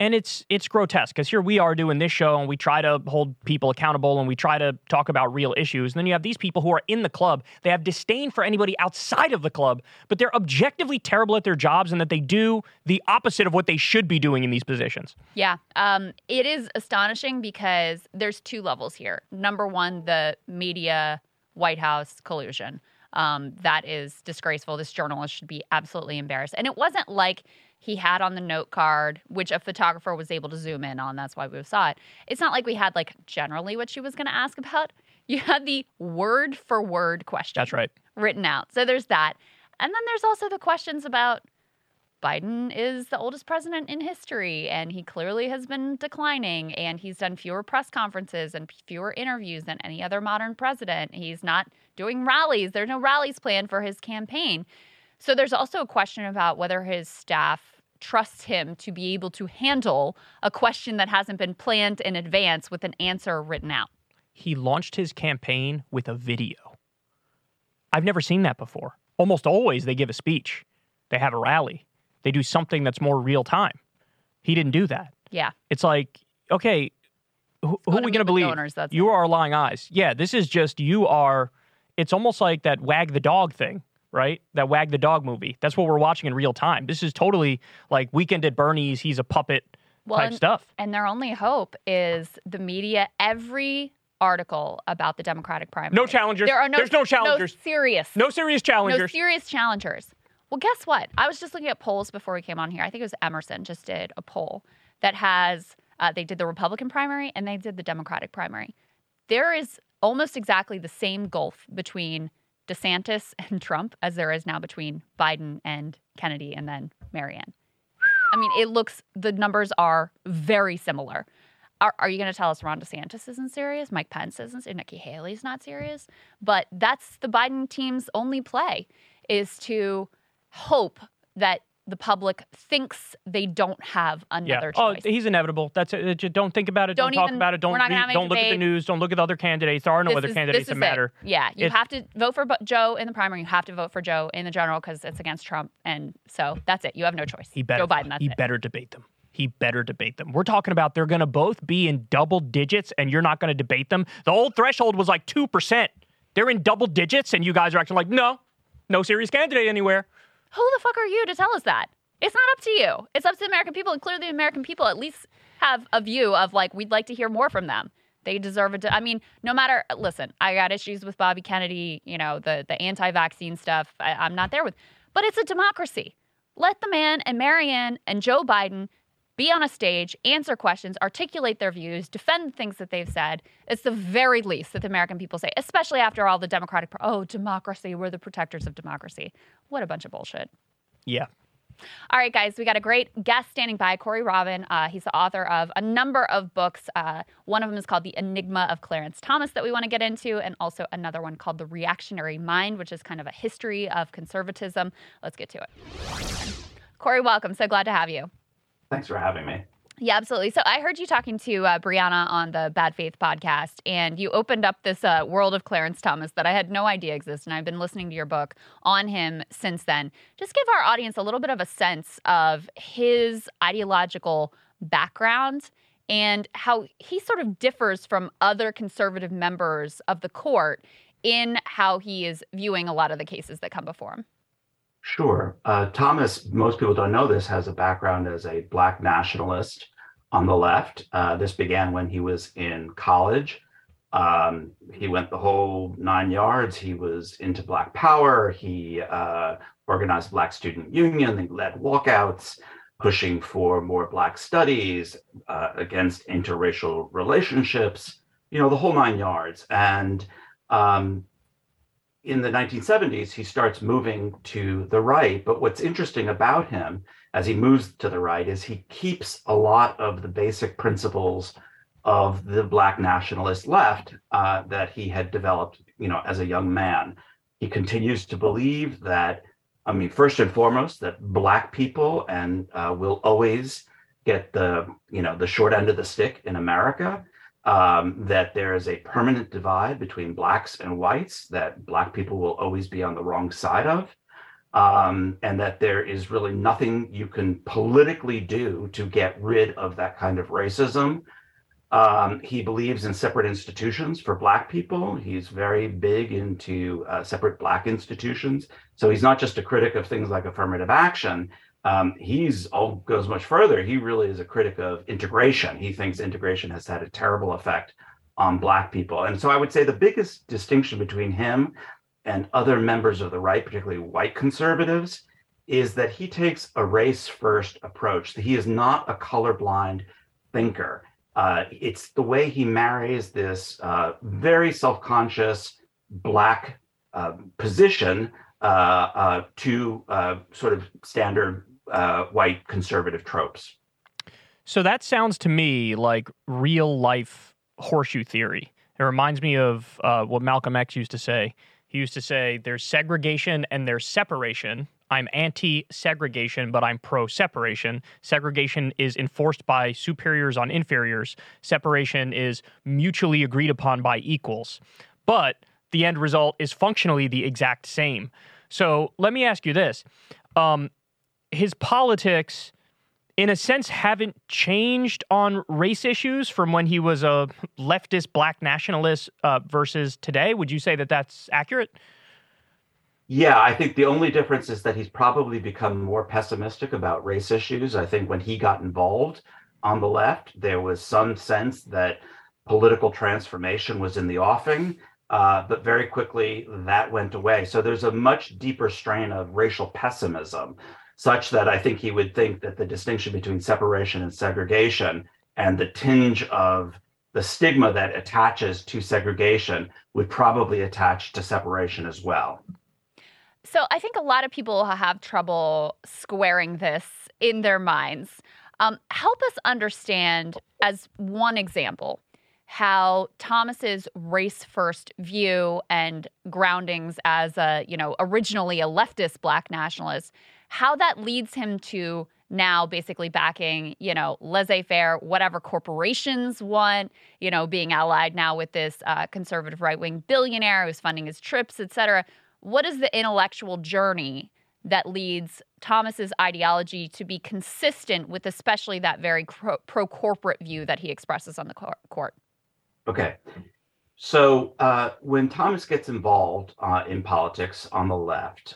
And it's grotesque, because here we are doing this show, and we try to hold people accountable, and we try to talk about real issues. And then you have these people who are in the club. They have disdain for anybody outside of the club, but they're objectively terrible at their jobs and that they do the opposite of what they should be doing in these positions. Yeah. It is astonishing because there's two levels here. Number one, the media White House collusion. That is disgraceful. This journalist should be absolutely embarrassed. And it wasn't like he had on the note card, which a photographer was able to zoom in on. That's why we saw it. It's not like we had, like, generally what she was going to ask about. You had the word-for-word question. That's right. Written out. So there's that. And then there's also the questions about Biden is the oldest president in history, and he clearly has been declining, and he's done fewer press conferences and fewer interviews than any other modern president. He's not doing rallies. There's no rallies planned for his campaign. So there's also a question about whether his staff trusts him to be able to handle a question that hasn't been planned in advance with an answer written out. He launched his campaign with a video. I've never seen that before. Almost always they give a speech. They have a rally. They do something that's more real time. He didn't do that. Yeah. It's like, okay, who are we going to believe? Donors, you are lying eyes. Yeah, this is just it's almost like that wag the dog thing. Right? That Wag the Dog movie. That's what we're watching in real time. This is totally like Weekend at Bernie's, he's a puppet type stuff. And their only hope is the media, every article about the Democratic primary. No challengers. There's no challengers. No serious challengers. Well, guess what? I was just looking at polls before we came on here. I think it was Emerson just did a poll that has, they did the Republican primary and they did the Democratic primary. There is almost exactly the same gulf between DeSantis and Trump as there is now between Biden and Kennedy and then Marianne. I mean, the numbers are very similar. Are you going to tell us Ron DeSantis isn't serious? Mike Pence isn't serious? Nikki Haley's not serious? But that's the Biden team's only play, is to hope that the public thinks they don't have another choice. Oh, he's inevitable. That's it. Don't think about it. Don't talk about it. Don't look at the news. Don't look at other candidates. There are no other candidates that matter. Yeah, you have to vote for Joe in the primary. You have to vote for Joe in the general because it's against Trump. And so that's it. You have no choice. Joe Biden, that's it. He better debate them. We're talking about they're going to both be in double digits and you're not going to debate them. The old threshold was like 2%. They're in double digits and you guys are actually like, no serious candidate anywhere. Who the fuck are you to tell us that? It's not up to you. It's up to the American people, and clearly the American people at least have a view of, like, we'd like to hear more from them. They deserve it. I mean, no matter, listen, I got issues with Bobby Kennedy, you know, the anti-vaccine stuff. I'm not there with, but it's a democracy. Let the man and Marianne and Joe Biden be on a stage, answer questions, articulate their views, defend things that they've said. It's the very least that the American people say, especially after all the Democratic, democracy, we're the protectors of democracy. What a bunch of bullshit. Yeah. All right, guys, we got a great guest standing by, Corey Robin. He's the author of a number of books. One of them is called The Enigma of Clarence Thomas that we want to get into, and also another one called The Reactionary Mind, which is kind of a history of conservatism. Let's get to it. Corey, welcome. So glad to have you. Thanks for having me. Yeah, absolutely. So I heard you talking to Brianna on the Bad Faith podcast, and you opened up this world of Clarence Thomas that I had no idea existed, and I've been listening to your book on him since then. Just give our audience a little bit of a sense of his ideological background and how he sort of differs from other conservative members of the court in how he is viewing a lot of the cases that come before him. Sure. Thomas, most people don't know this, has a background as a Black nationalist on the left. This began when he was in college. He went the whole nine yards. He was into Black power. He organized Black Student Union. He led walkouts, pushing for more Black studies, against interracial relationships, you know, the whole nine yards. And in the 1970s, he starts moving to the right. But what's interesting about him as he moves to the right is he keeps a lot of the basic principles of the Black nationalist left that he had developed, you know, as a young man. He continues to believe that, I mean, first and foremost, that Black people will always get the short end of the stick in America. that there is a permanent divide between blacks and whites, that black people will always be on the wrong side of, and that there is really nothing you can politically do to get rid of that kind of racism. He believes in separate institutions for black people. He's very big into separate black institutions. So he's not just a critic of things like affirmative action. He goes much further. He really is a critic of integration. He thinks integration has had a terrible effect on black people. And so I would say the biggest distinction between him and other members of the right, particularly white conservatives, is that he takes a race-first approach. He is not a colorblind thinker. It's the way he marries this very self-conscious black position to sort of standard white conservative tropes. So that sounds to me like real life horseshoe theory. It reminds me of what Malcolm X used to say. He used to say, there's segregation and there's separation. I'm anti-segregation, but I'm pro-separation. Segregation is enforced by superiors on inferiors. Separation is mutually agreed upon by equals. But the end result is functionally the exact same. So let me ask you this. His politics, in a sense, haven't changed on race issues from when he was a leftist black nationalist versus today. Would you say that that's accurate? Yeah, I think the only difference is that he's probably become more pessimistic about race issues. I think when he got involved on the left, there was some sense that political transformation was in the offing, but very quickly that went away. So there's a much deeper strain of racial pessimism, such that I think he would think that the distinction between separation and segregation and the tinge of the stigma that attaches to segregation would probably attach to separation as well. So I think a lot of people have trouble squaring this in their minds. Help us understand, as one example, how Thomas's race-first view and groundings as originally a leftist black nationalist, how that leads him to now basically backing, laissez-faire, whatever corporations want, being allied now with this conservative right-wing billionaire who's funding his trips, et cetera. What is the intellectual journey that leads Thomas's ideology to be consistent with especially that very pro-corporate view that he expresses on the court? Okay. So when Thomas gets involved in politics on the left,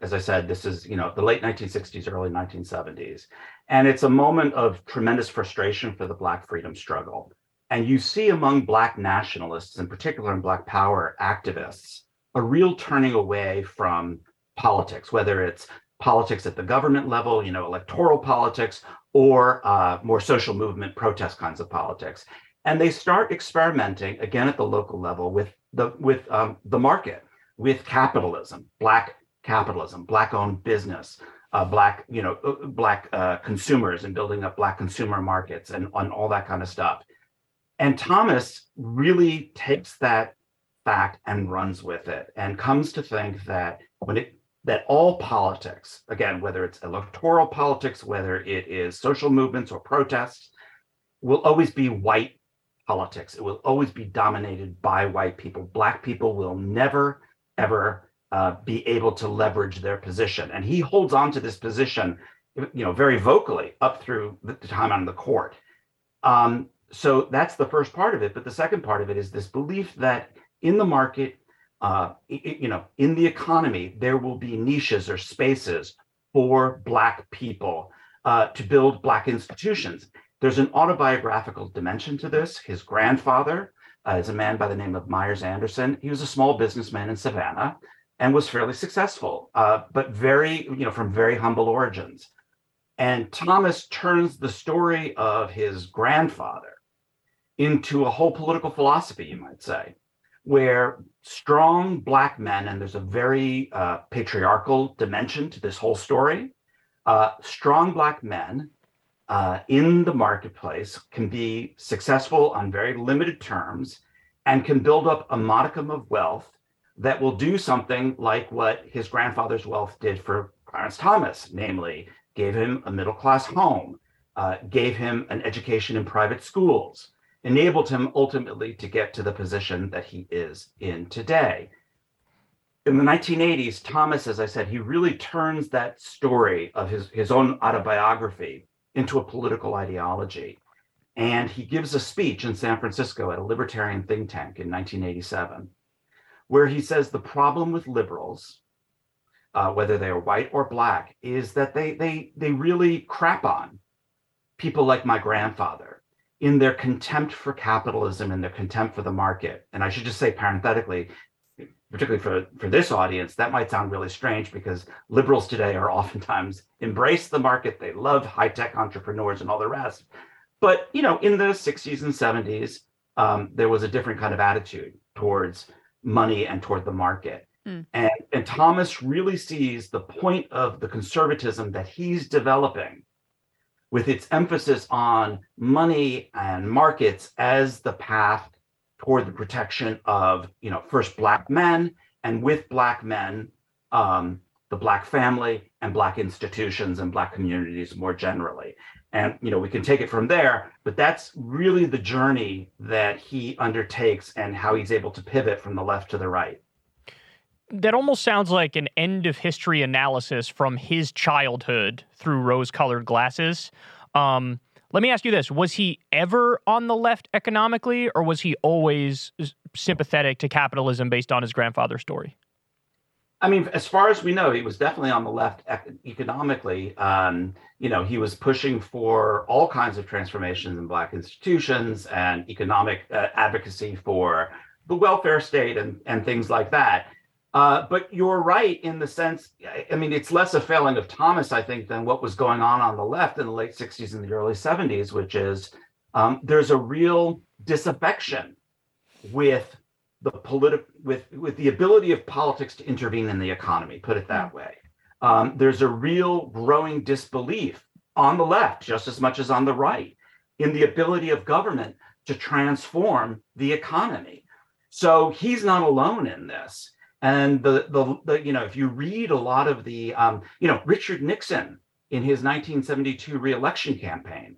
as I said, this is, the late 1960s, early 1970s, and it's a moment of tremendous frustration for the Black freedom struggle. And you see among Black nationalists, in particular in Black power activists, a real turning away from politics, whether it's politics at the government level, electoral politics, or more social movement protest kinds of politics. And they start experimenting, again, at the local level with the market, with capitalism, Black capitalism, Black-owned business, Black consumers, and building up Black consumer markets and on all that kind of stuff. And Thomas really takes that fact and runs with it, and comes to think that that all politics, again, whether it's electoral politics, whether it is social movements or protests, will always be white politics. It will always be dominated by white people. Black people will never, ever be able to leverage their position. And he holds on to this position, very vocally up through the time on the court. So that's the first part of it. But the second part of it is this belief that in the market, in the economy, there will be niches or spaces for Black people to build Black institutions. There's an autobiographical dimension to this. His grandfather is a man by the name of Myers Anderson. He was a small businessman in Savannah and was fairly successful, but from very humble origins. And Thomas turns the story of his grandfather into a whole political philosophy, you might say, where strong Black men, and there's a very patriarchal dimension to this whole story, strong Black men in the marketplace can be successful on very limited terms and can build up a modicum of wealth that will do something like what his grandfather's wealth did for Clarence Thomas, namely, gave him a middle-class home, gave him an education in private schools, enabled him ultimately to get to the position that he is in today. In the 1980s, Thomas, as I said, he really turns that story of his own autobiography into a political ideology. And he gives a speech in San Francisco at a libertarian think tank in 1987, where he says the problem with liberals, whether they are white or black, is that they really crap on people like my grandfather in their contempt for capitalism and their contempt for the market. And I should just say parenthetically, particularly for this audience, that might sound really strange because liberals today are oftentimes embrace the market. They love high-tech entrepreneurs and all the rest. But, you know, in the 60s and 70s, there was a different kind of attitude towards money and toward the market. Mm. And Thomas really sees the point of the conservatism that he's developing with its emphasis on money and markets as the path toward the protection of, you know, first Black men, and with Black men, the Black family and Black institutions and Black communities more generally. And, you know, we can take it from there, but that's really the journey that he undertakes and how he's able to pivot from the left to the right. That almost sounds like an end of history analysis from his childhood through rose-colored glasses. Let me ask you this. Was he ever on the left economically, or was he always sympathetic to capitalism based on his grandfather's story? I mean, as far as we know, he was definitely on the left economically. You know, he was pushing for all kinds of transformations in Black institutions and economic advocacy for the welfare state and things like that. But you're right in the sense, I mean, it's less a failing of Thomas, I think, than what was going on the left in the late 60s and the early 70s, which is there's a real disaffection with the with the ability of politics to intervene in the economy, put it that way. There's a real growing disbelief on the left, just as much as on the right, in the ability of government to transform the economy. So he's not alone in this. And the you know, if you read a lot of the you know, Richard Nixon in his 1972 re-election campaign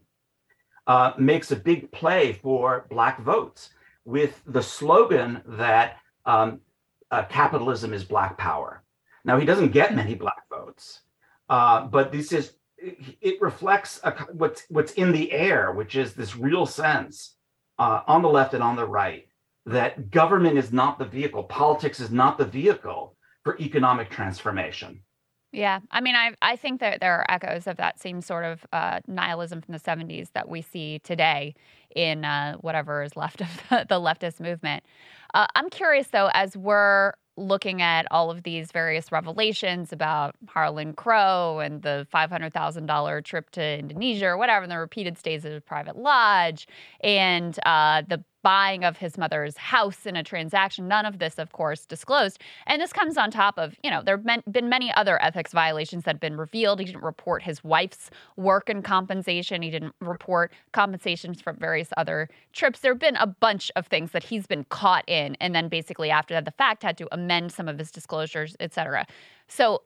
makes a big play for Black votes with the slogan that capitalism is Black power. Now, he doesn't get many Black votes, but this is it reflects what's in the air, which is this real sense on the left and on the right that government is not the vehicle, politics is not the vehicle for economic transformation. Yeah, I mean, I think that there are echoes of that same sort of nihilism from the 70s that we see today in whatever is left of the leftist movement. I'm curious, though, as we're looking at all of these various revelations about Harlan Crow and the $500,000 trip to Indonesia or whatever, and the repeated stays at a private lodge and the buying of his mother's house in a transaction. None of this, of course, disclosed. And this comes on top of, you know, there have been many other ethics violations that have been revealed. He didn't report his wife's work and compensation. He didn't report compensations from various other trips. There have been a bunch of things that he's been caught in. And then basically after that, the fact had to amend some of his disclosures, et cetera. So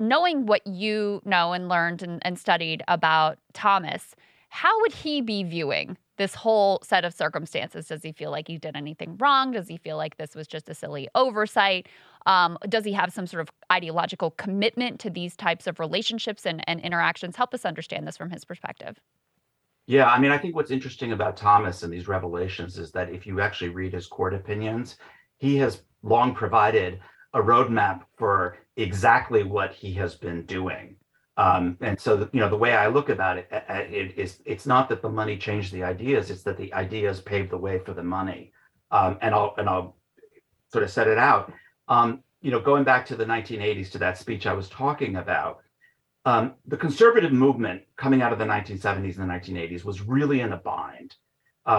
knowing what you know and learned and studied about Thomas, how would he be viewing this whole set of circumstances? Does he feel like he did anything wrong? Does he feel like this was just a silly oversight? Does he have some sort of ideological commitment to these types of relationships and interactions? Help us understand this from his perspective. Yeah, I mean, I think what's interesting about Thomas and these revelations is that if you actually read his court opinions, he has long provided a roadmap for exactly what he has been doing. And so, you know, the way I look about it is it's not that the money changed the ideas, it's that the ideas paved the way for the money. And I'll sort of set it out. You know, going back to the 1980s, to that speech I was talking about, the conservative movement coming out of the 1970s and the 1980s was really in a bind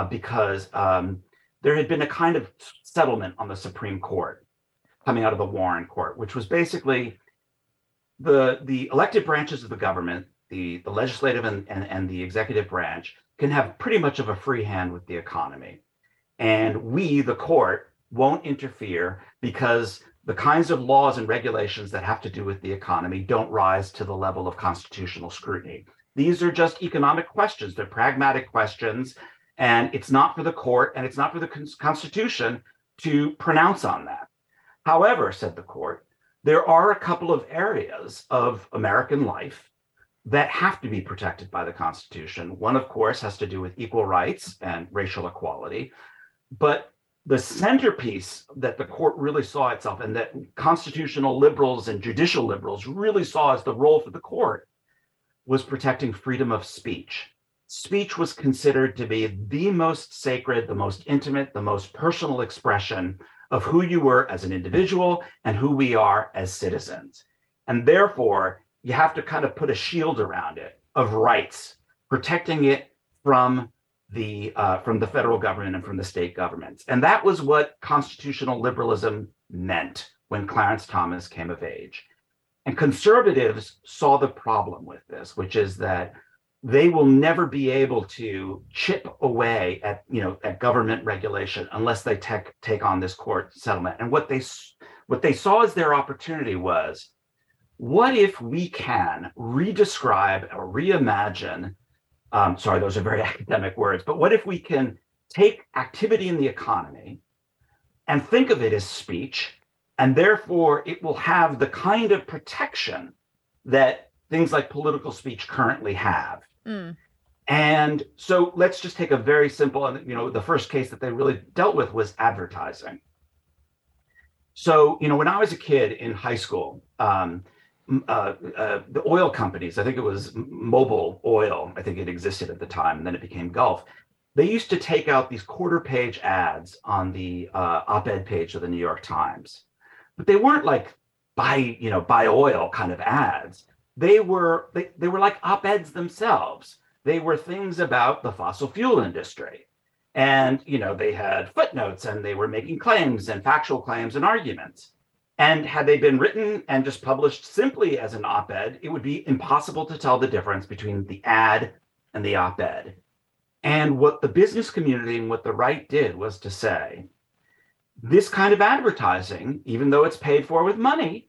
because there had been a kind of settlement on the Supreme Court coming out of the Warren Court, which was basically the elected branches of the government, the legislative and the executive branch, can have pretty much of a free hand with the economy. And we, the court, won't interfere because the kinds of laws and regulations that have to do with the economy don't rise to the level of constitutional scrutiny. These are just economic questions. They're pragmatic questions. And it's not for the court and it's not for the Constitution to pronounce on that. However, said the court, there are a couple of areas of American life that have to be protected by the Constitution. One, of course, has to do with equal rights and racial equality. But the centerpiece that the court really saw itself, and that constitutional liberals and judicial liberals really saw as the role for the court, was protecting freedom of speech. Speech was considered to be the most sacred, the most intimate, the most personal expression of who you were as an individual and who we are as citizens. And therefore, you have to kind of put a shield around it of rights, protecting it from the federal government and from the state governments. And that was what constitutional liberalism meant when Clarence Thomas came of age. And conservatives saw the problem with this, which is that they will never be able to chip away at government regulation unless they take on this court settlement. And what they saw as their opportunity was, what if we can redescribe or reimagine, sorry, those are very academic words, but what if we can take activity in the economy and think of it as speech, and therefore it will have the kind of protection that things like political speech currently have. Mm. And so let's just take a very simple, the first case that they really dealt with was advertising. So, when I was a kid in high school, the oil companies, I think it was Mobil Oil, I think it existed at the time, and then it became Gulf. They used to take out these quarter-page ads on the op-ed page of the New York Times, but they weren't like buy oil kind of ads. They were like op-eds themselves. They were things about the fossil fuel industry. And, they had footnotes and they were making claims and factual claims and arguments. And had they been written and just published simply as an op-ed, it would be impossible to tell the difference between the ad and the op-ed. And what the business community and what the right did was to say, this kind of advertising, even though it's paid for with money,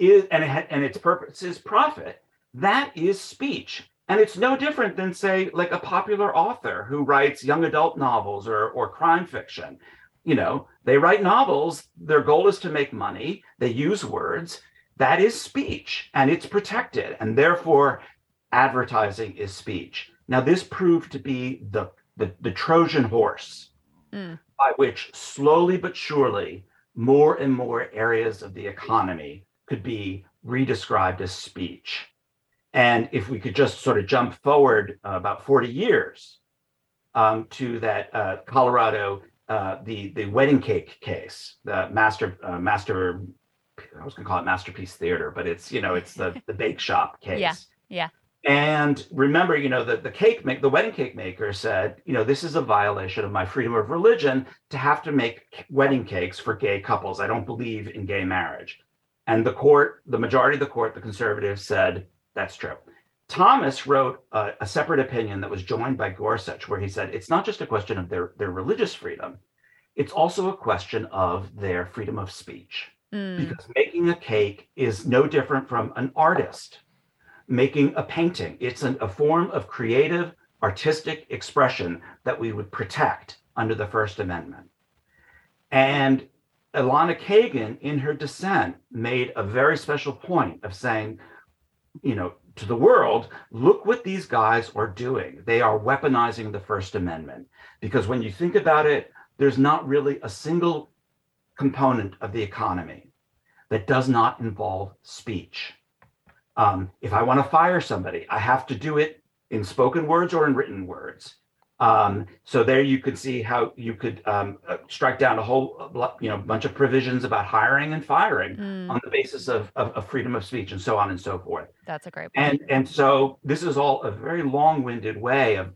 and its purpose is profit, that is speech. And it's no different than, say, like a popular author who writes young adult novels or crime fiction. They write novels, their goal is to make money, they use words, that is speech, and it's protected, and therefore advertising is speech. Now, this proved to be the Trojan horse, by which slowly but surely more and more areas of the economy could be redescribed as speech. And if we could just sort of jump forward about 40 years to that Colorado, the wedding cake case, the master, I was gonna call it Masterpiece Theater, but it's the bake shop case. Yeah. And remember, the wedding cake maker said, this is a violation of my freedom of religion to have to make wedding cakes for gay couples. I don't believe in gay marriage. And the majority of the court, the conservatives, said, that's true. Thomas wrote a separate opinion that was joined by Gorsuch, where he said, it's not just a question of their religious freedom. It's also a question of their freedom of speech, because making a cake is no different from an artist making a painting. It's a form of creative, artistic expression that we would protect under the First Amendment. And Elena Kagan, in her dissent, made a very special point of saying, to the world, look what these guys are doing. They are weaponizing the First Amendment, because when you think about it, there's not really a single component of the economy that does not involve speech. If I want to fire somebody, I have to do it in spoken words or in written words. So there you could see how you could strike down a whole bunch of provisions about hiring and firing on the basis of freedom of speech and so on and so forth. That's a great point. And so this is all a very long-winded way of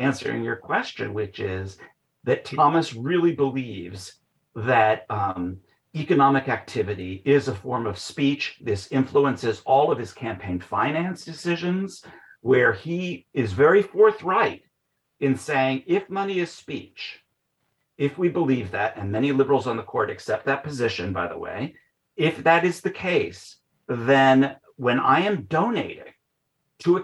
answering your question, which is that Thomas really believes that economic activity is a form of speech. This influences all of his campaign finance decisions, where he is very forthright in saying, if money is speech, if we believe that, and many liberals on the court accept that position, by the way, if that is the case, then when I am donating to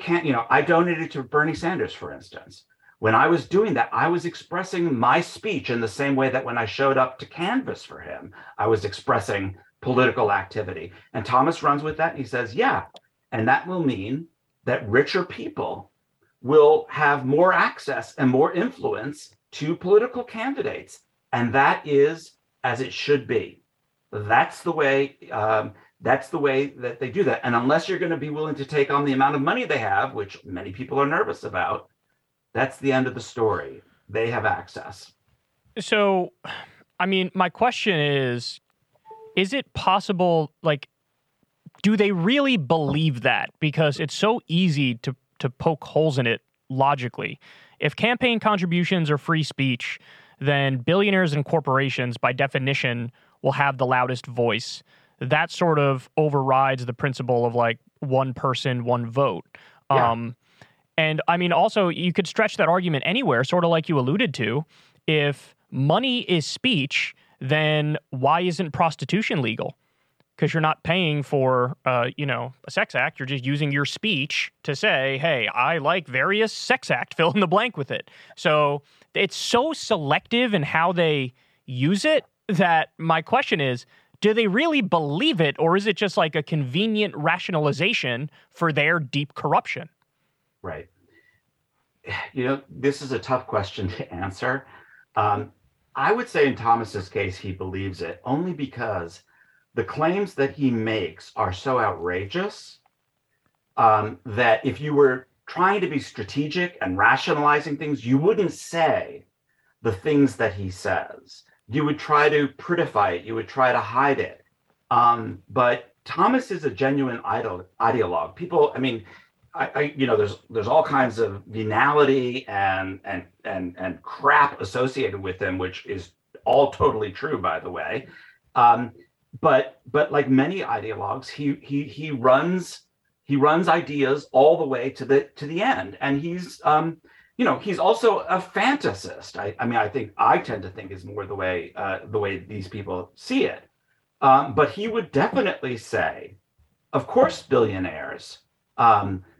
I donated to Bernie Sanders, for instance, When I was doing that, I was expressing my speech in the same way that when I showed up to canvass for him, I was expressing political activity. And Thomas runs with that and he says, yeah, and that will mean that richer people will have more access and more influence to political candidates. And that is as it should be. That's the way that they do that. And unless you're going to be willing to take on the amount of money they have, which many people are nervous about, that's the end of the story. They have access. So, I mean, my question is it possible, like, do they really believe that? Because it's so easy to poke holes in it logically. If campaign contributions are free speech, then billionaires and corporations, by definition, will have the loudest voice. That sort of overrides the principle of, like, one person, one vote. Yeah. And, I mean, also, you could stretch that argument anywhere, sort of like you alluded to. If money is speech, then why isn't prostitution legal? Because you're not paying for, a sex act. You're just using your speech to say, hey, I like various sex act, fill in the blank with it. So it's so selective in how they use it that my question is, do they really believe it, or is it just like a convenient rationalization for their deep corruption? Right. You know, this is a tough question to answer. I would say in Thomas's case, he believes it only because the claims that he makes are so outrageous that if you were trying to be strategic and rationalizing things, you wouldn't say the things that he says. You would try to prettify it. You would try to hide it. But Thomas is a genuine ideologue. People, I mean, there's all kinds of venality and crap associated with him, which is all totally true, by the way. But like many ideologues, he runs ideas all the way to the end, and he's also a fantasist. I tend to think is more the way these people see it. But he would definitely say, of course, billionaires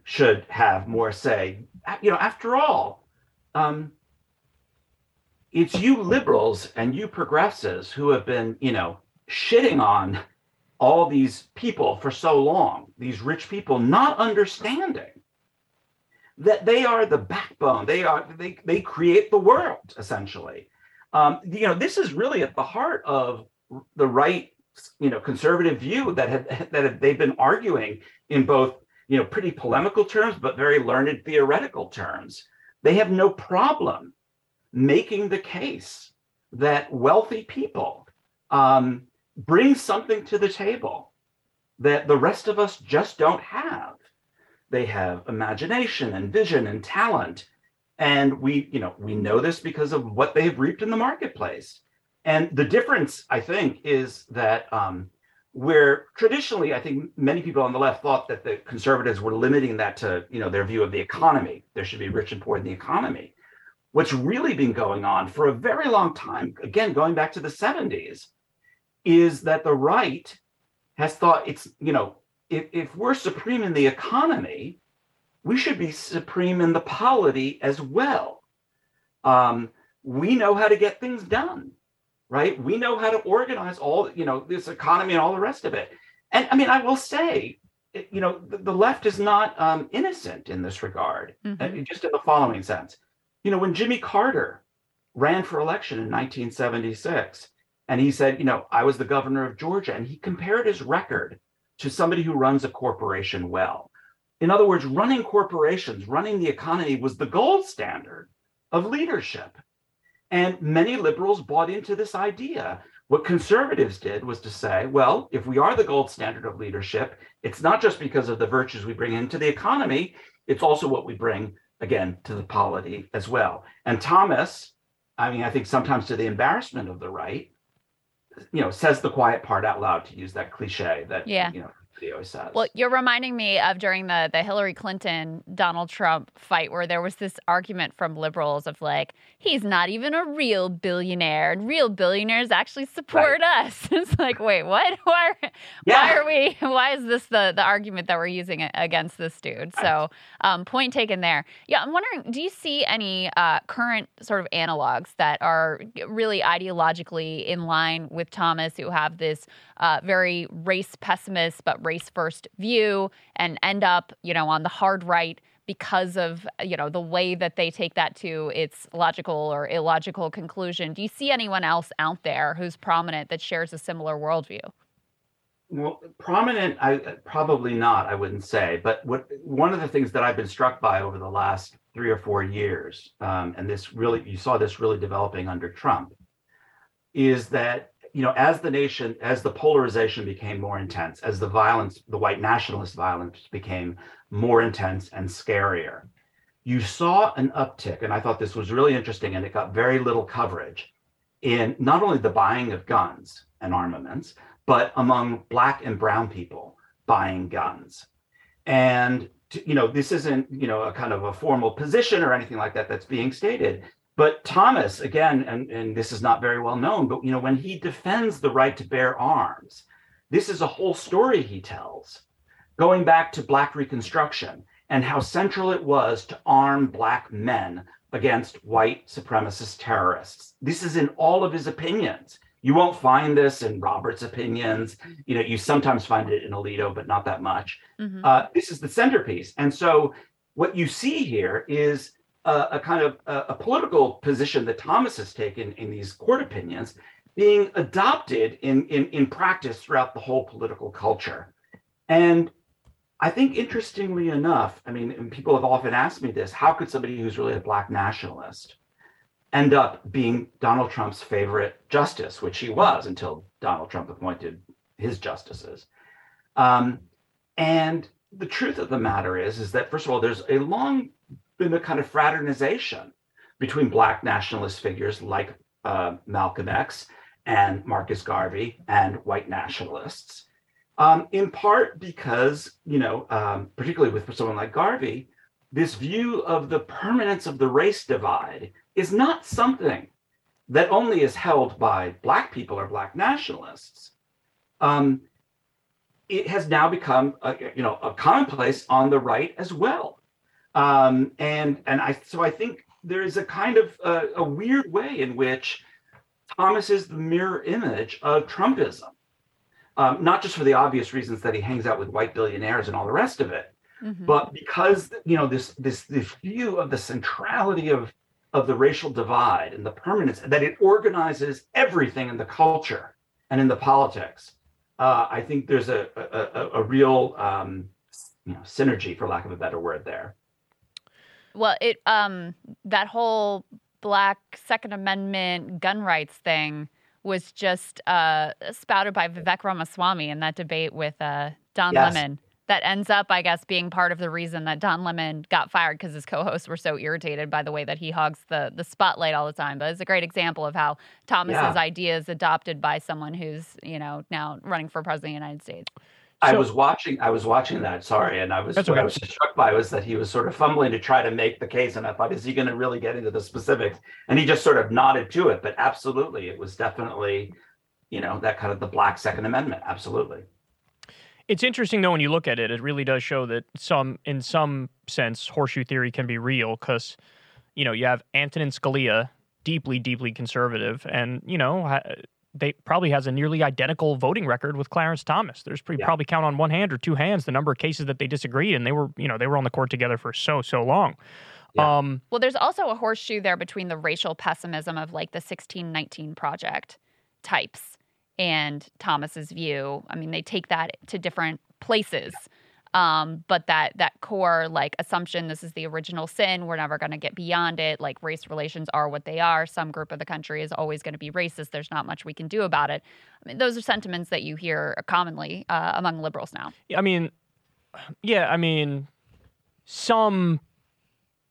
should have more say. You know, after all, it's you liberals and you progressives who have been, you know, shitting on all these people for so long, these rich people, not understanding that they are the backbone. They create the world, essentially. This is really at the heart of the right, you know, conservative view that they've been arguing in both, you know, pretty polemical terms, but very learned theoretical terms. They have no problem making the case that wealthy people bring something to the table that the rest of us just don't have. They have imagination and vision and talent. And we know this because of what they've reaped in the marketplace. And the difference, I think, is that where traditionally, I think many people on the left thought that the conservatives were limiting that to, you know, their view of the economy. There should be rich and poor in the economy. What's really been going on for a very long time, again, going back to the 70s, is that the right has thought it's, you know, if we're supreme in the economy, we should be supreme in the polity as well. We know how to get things done. Right? We know how to organize all, you know, this economy and all the rest of it. And I mean, I will say, you know, the left is not innocent in this regard, mm-hmm. just in the following sense. You know, when Jimmy Carter ran for election in 1976, and he said, you know, I was the governor of Georgia, and he compared his record to somebody who runs a corporation well. In other words, running corporations, running the economy was the gold standard of leadership. And many liberals bought into this idea. What conservatives did was to say, well, if we are the gold standard of leadership, it's not just because of the virtues we bring into the economy, it's also what we bring, again, to the polity as well. And Thomas, I mean, I think sometimes to the embarrassment of the right, you know, says the quiet part out loud, to use that cliche that, yeah. you know, video says. Well, you're reminding me of during the Hillary Clinton, Donald Trump fight where there was this argument from liberals of like, he's not even a real billionaire and real billionaires actually support us. It's like, wait, what? Why is this the argument that we're using against this dude? So point taken there. Yeah, I'm wondering, do you see any current sort of analogs that are really ideologically in line with Thomas who have this very race pessimist but race first view and end up, you know, on the hard right because of, you know, the way that they take that to its logical or illogical conclusion? Do you see anyone else out there who's prominent that shares a similar worldview? Well, prominent, probably not, I wouldn't say. But one of the things that I've been struck by over the last 3 or 4 years, and this really, you saw this really developing under Trump, is that, you know, as the nation, as the polarization became more intense, as the violence, the white nationalist violence became more intense and scarier, you saw an uptick, and I thought this was really interesting, and it got very little coverage, in not only the buying of guns and armaments, but among Black and brown people buying guns. And, you know, this isn't, you know, a kind of a formal position or anything like that that's being stated. But Thomas, again, and this is not very well known, but, you know, when he defends the right to bear arms, this is a whole story he tells, going back to Black Reconstruction and how central it was to arm Black men against white supremacist terrorists. This is in all of his opinions. You won't find this in Roberts' opinions. You know, you sometimes find it in Alito, but not that much. Mm-hmm. This is the centerpiece. And so what you see here is a kind of a political position that Thomas has taken in these court opinions being adopted in practice throughout the whole political culture. And I think, interestingly enough, I mean, and people have often asked me this, how could somebody who's really a Black nationalist end up being Donald Trump's favorite justice, which he was until Donald Trump appointed his justices. And the truth of the matter is that, first of all, there's been a kind of fraternization between Black nationalist figures like Malcolm X and Marcus Garvey and white nationalists, in part because, you know, particularly with someone like Garvey, this view of the permanence of the race divide is not something that only is held by Black people or Black nationalists. It has now become, a commonplace on the right as well. So I think there is a kind of a weird way in which Thomas is the mirror image of Trumpism, not just for the obvious reasons that he hangs out with white billionaires and all the rest of it, mm-hmm. but because, you know, this view of the centrality of the racial divide and the permanence, that it organizes everything in the culture and in the politics. I think there's a real synergy, for lack of a better word, there. Well, it that whole Black Second Amendment gun rights thing was just spouted by Vivek Ramaswamy in that debate with Don Lemon. That ends up, I guess, being part of the reason that Don Lemon got fired because his co-hosts were so irritated by the way that he hogs the spotlight all the time. But it's a great example of how Thomas's ideas adopted by someone who's, you know, now running for president of the United States. I was watching that. Sorry, and I was struck by was that he was sort of fumbling to try to make the case, and I thought, is he going to really get into the specifics? And he just sort of nodded to it. But absolutely, it was definitely, you know, that kind of the Black Second Amendment. Absolutely. It's interesting, though, when you look at it, it really does show that in some sense, horseshoe theory can be real because, you know, you have Antonin Scalia, deeply, deeply conservative, and, you know, they probably has a nearly identical voting record with Clarence Thomas. There's probably count on one hand or two hands the number of cases that they disagreed, and they were on the court together for so long. Yeah. Well, there's also a horseshoe there between the racial pessimism of like the 1619 Project types and Thomas's view. I mean, they take that to different places, but that core like assumption, this is the original sin, we're never going to get beyond it, like race relations are what they are, some group of the country is always going to be racist, there's not much we can do about it. I mean, those are sentiments that you hear commonly among liberals now. I mean, some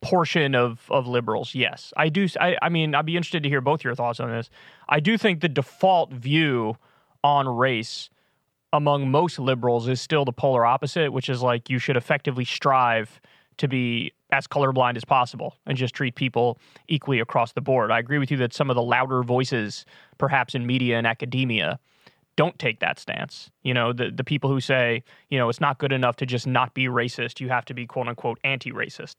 portion of liberals, yes. I do. I mean, I'd be interested to hear both your thoughts on this. I do think the default view on race among most liberals is still the polar opposite, which is like you should effectively strive to be as colorblind as possible and just treat people equally across the board. I agree with you that some of the louder voices, perhaps in media and academia, don't take that stance. You know, the people who say, you know, it's not good enough to just not be racist. You have to be, quote unquote, anti-racist.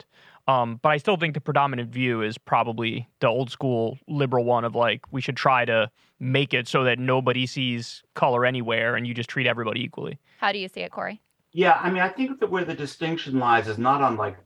But I still think the predominant view is probably the old school liberal one of like, we should try to make it so that nobody sees color anywhere and you just treat everybody equally. How do you see it, Corey? Yeah, I mean, I think that where the distinction lies is not on like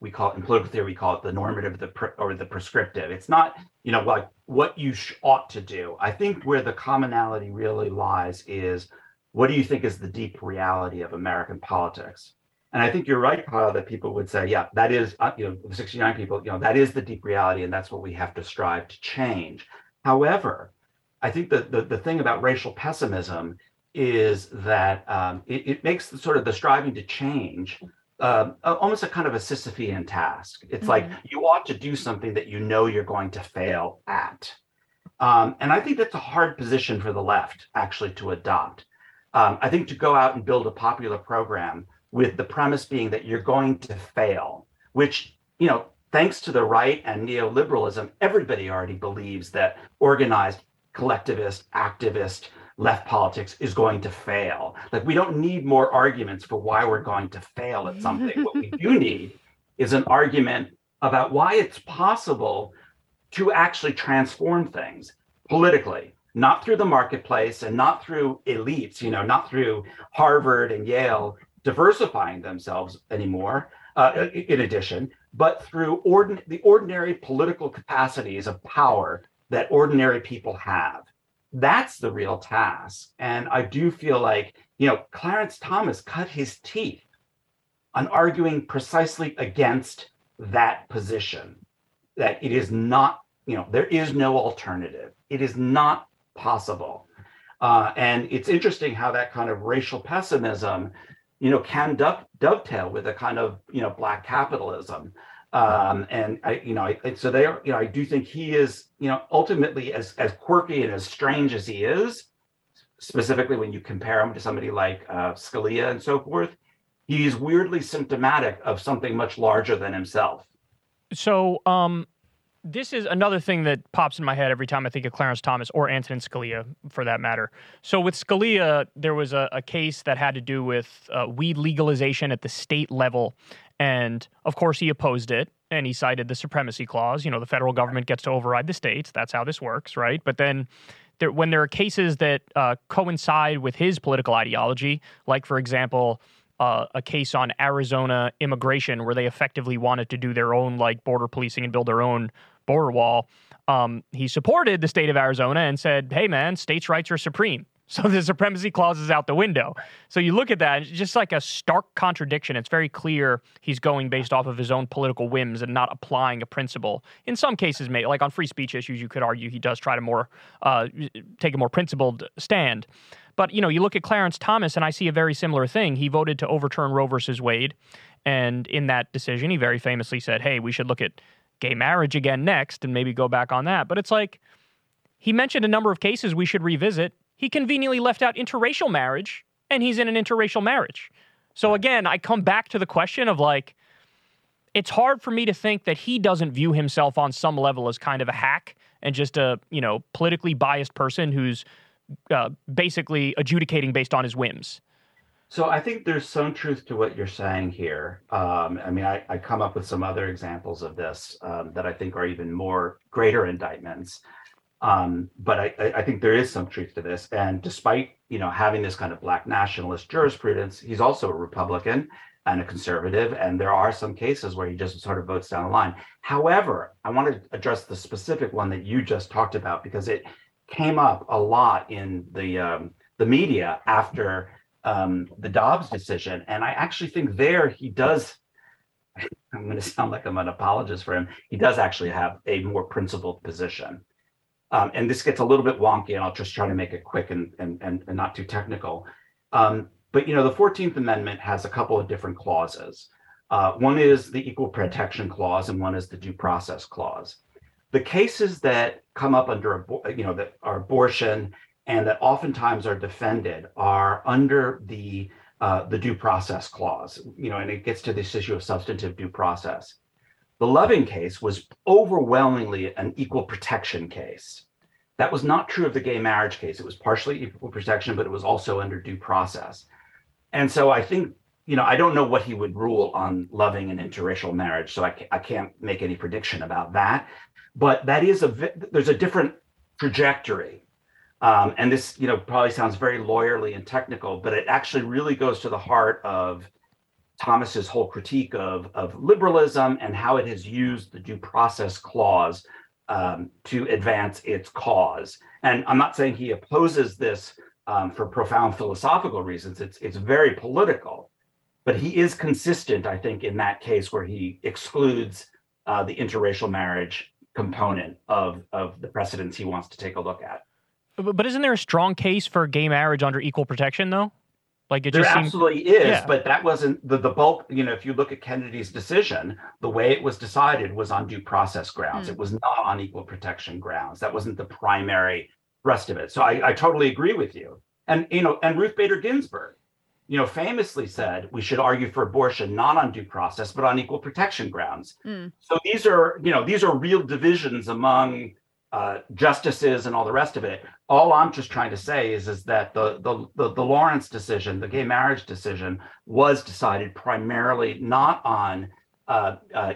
we call it in political theory, we call it the normative or the prescriptive. It's not, you know, like what you ought to do. I think where the commonality really lies is what do you think is the deep reality of American politics? And I think you're right, Kyle, that people would say, yeah, that is, you know, 69 people, you know, that is the deep reality and that's what we have to strive to change. However, I think the thing about racial pessimism is that it makes the sort of the striving to change almost a kind of a Sisyphean task. It's like you ought to do something that you know you're going to fail at. And I think that's a hard position for the left actually to adopt. I think to go out and build a popular program with the premise being that you're going to fail, which, you know, thanks to the right and neoliberalism, everybody already believes that organized, collectivist, activist, left politics is going to fail. Like, we don't need more arguments for why we're going to fail at something. What we do need is an argument about why it's possible to actually transform things politically, not through the marketplace and not through elites, you know, not through Harvard and Yale diversifying themselves anymore, in addition, but through the ordinary political capacities of power that ordinary people have. That's the real task. And I do feel like, you know, Clarence Thomas cut his teeth on arguing precisely against that position, that it is not, you know, there is no alternative. It is not possible. And it's interesting how that kind of racial pessimism, you know, can dovetail with a kind of, you know, black capitalism. So they are, you know, I do think he is, you know, ultimately as quirky and as strange as he is, specifically when you compare him to somebody like Scalia and so forth, he's weirdly symptomatic of something much larger than himself. So this is another thing that pops in my head every time I think of Clarence Thomas or Antonin Scalia, for that matter. So with Scalia, there was a case that had to do with weed legalization at the state level. And, of course, he opposed it, and he cited the supremacy clause. You know, the federal government gets to override the states. That's how this works, right? But then when there are cases that coincide with his political ideology, like, for example, a case on Arizona immigration where they effectively wanted to do their own, like, border policing and build their own border wall, he supported the state of Arizona and said, hey, man, states' rights are supreme. So the supremacy clause is out the window. So you look at that, it's just like a stark contradiction. It's very clear he's going based off of his own political whims and not applying a principle. In some cases, maybe, like on free speech issues, you could argue he does try to take a more principled stand. But, you know, you look at Clarence Thomas, and I see a very similar thing. He voted to overturn Roe versus Wade, and in that decision, he very famously said, hey, we should look at gay marriage again next and maybe go back on that. But it's like he mentioned a number of cases we should revisit. He conveniently left out interracial marriage, and he's in an interracial marriage. So again, I come back to the question of, like, it's hard for me to think that he doesn't view himself on some level as kind of a hack and just a, you know, politically biased person who's basically adjudicating based on his whims. So I think there's some truth to what you're saying here. I come up with some other examples of this that I think are even more greater indictments. But I think there is some truth to this. And despite, you know, having this kind of black nationalist jurisprudence, he's also a Republican and a conservative. And there are some cases where he just sort of votes down the line. However, I want to address the specific one that you just talked about, because it came up a lot in the media after the Dobbs decision. And I actually think there he does, I'm going to sound like I'm an apologist for him, he does actually have a more principled position. And this gets a little bit wonky, and I'll just try to make it quick and not too technical. But, you know, the 14th Amendment has a couple of different clauses. One is the Equal Protection Clause, and one is the Due Process Clause. The cases that come up under, you know, that are abortion and that oftentimes are defended are under the due process clause, you know, and it gets to this issue of substantive due process. The Loving case was overwhelmingly an equal protection case. That was not true of the gay marriage case. It was partially equal protection, but it was also under due process. And so I think, you know, I don't know what he would rule on Loving and interracial marriage, so I can't make any prediction about that. But that is there's a different trajectory. And this, you know, probably sounds very lawyerly and technical, but it actually really goes to the heart of Thomas's whole critique of liberalism and how it has used the due process clause to advance its cause. And I'm not saying he opposes this for profound philosophical reasons. It's very political, but he is consistent, I think, in that case where he excludes the interracial marriage component of the precedents he wants to take a look at. But isn't there a strong case for gay marriage under equal protection, though? Like There absolutely is, but that wasn't the bulk. You know, if you look at Kennedy's decision, the way it was decided was on due process grounds. It was not on equal protection grounds. That wasn't the primary thrust of it. So I totally agree with you. And, you know, and Ruth Bader Ginsburg, you know, famously said we should argue for abortion not on due process, but on equal protection grounds. So these are real divisions among justices and all the rest of it. All I'm just trying to say is that the Lawrence decision, the gay marriage decision, was decided primarily not on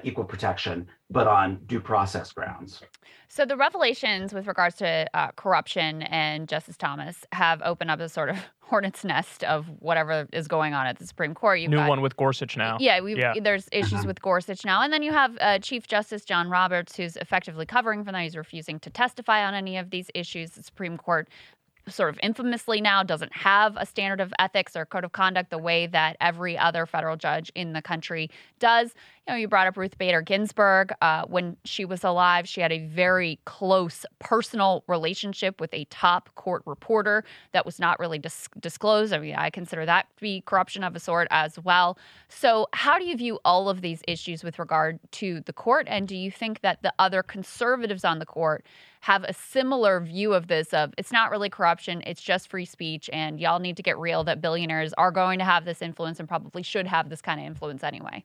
equal protection, but on due process grounds. So the revelations with regards to corruption and Justice Thomas have opened up a sort of hornet's nest of whatever is going on at the Supreme Court. You've got one with Gorsuch now. Yeah, there's issues with Gorsuch now. And then you have Chief Justice John Roberts, who's effectively covering for them. He's refusing to testify on any of these issues. The Supreme Court sort of infamously now doesn't have a standard of ethics or code of conduct the way that every other federal judge in the country does. You know, you brought up Ruth Bader Ginsburg. When she was alive, she had a very close personal relationship with a top court reporter that was not really disclosed. I mean, I consider that to be corruption of a sort as well. So how do you view all of these issues with regard to the court? And do you think that the other conservatives on the court have a similar view of this, of it's not really corruption, it's just free speech, and y'all need to get real that billionaires are going to have this influence and probably should have this kind of influence anyway?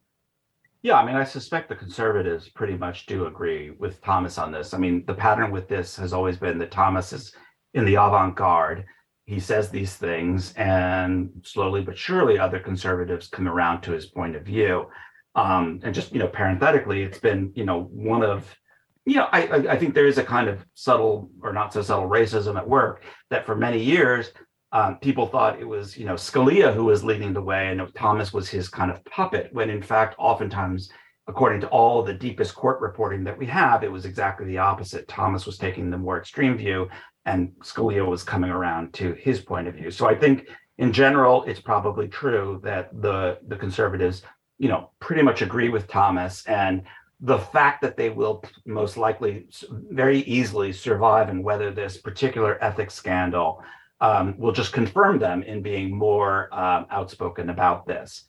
Yeah, I mean, I suspect the conservatives pretty much do agree with Thomas on this. I mean, the pattern with this has always been that Thomas is in the avant-garde. He says these things, and slowly but surely other conservatives come around to his point of view. And just, you know, parenthetically, it's been, you know, one of... Yeah, I think there is a kind of subtle or not so subtle racism at work that for many years, people thought it was, you know, Scalia who was leading the way and Thomas was his kind of puppet, when in fact, oftentimes, according to all the deepest court reporting that we have, it was exactly the opposite. Thomas was taking the more extreme view and Scalia was coming around to his point of view. So I think in general, it's probably true that the conservatives, you know, pretty much agree with Thomas, and the fact that they will most likely very easily survive and weather this particular ethics scandal will just confirm them in being more outspoken about this.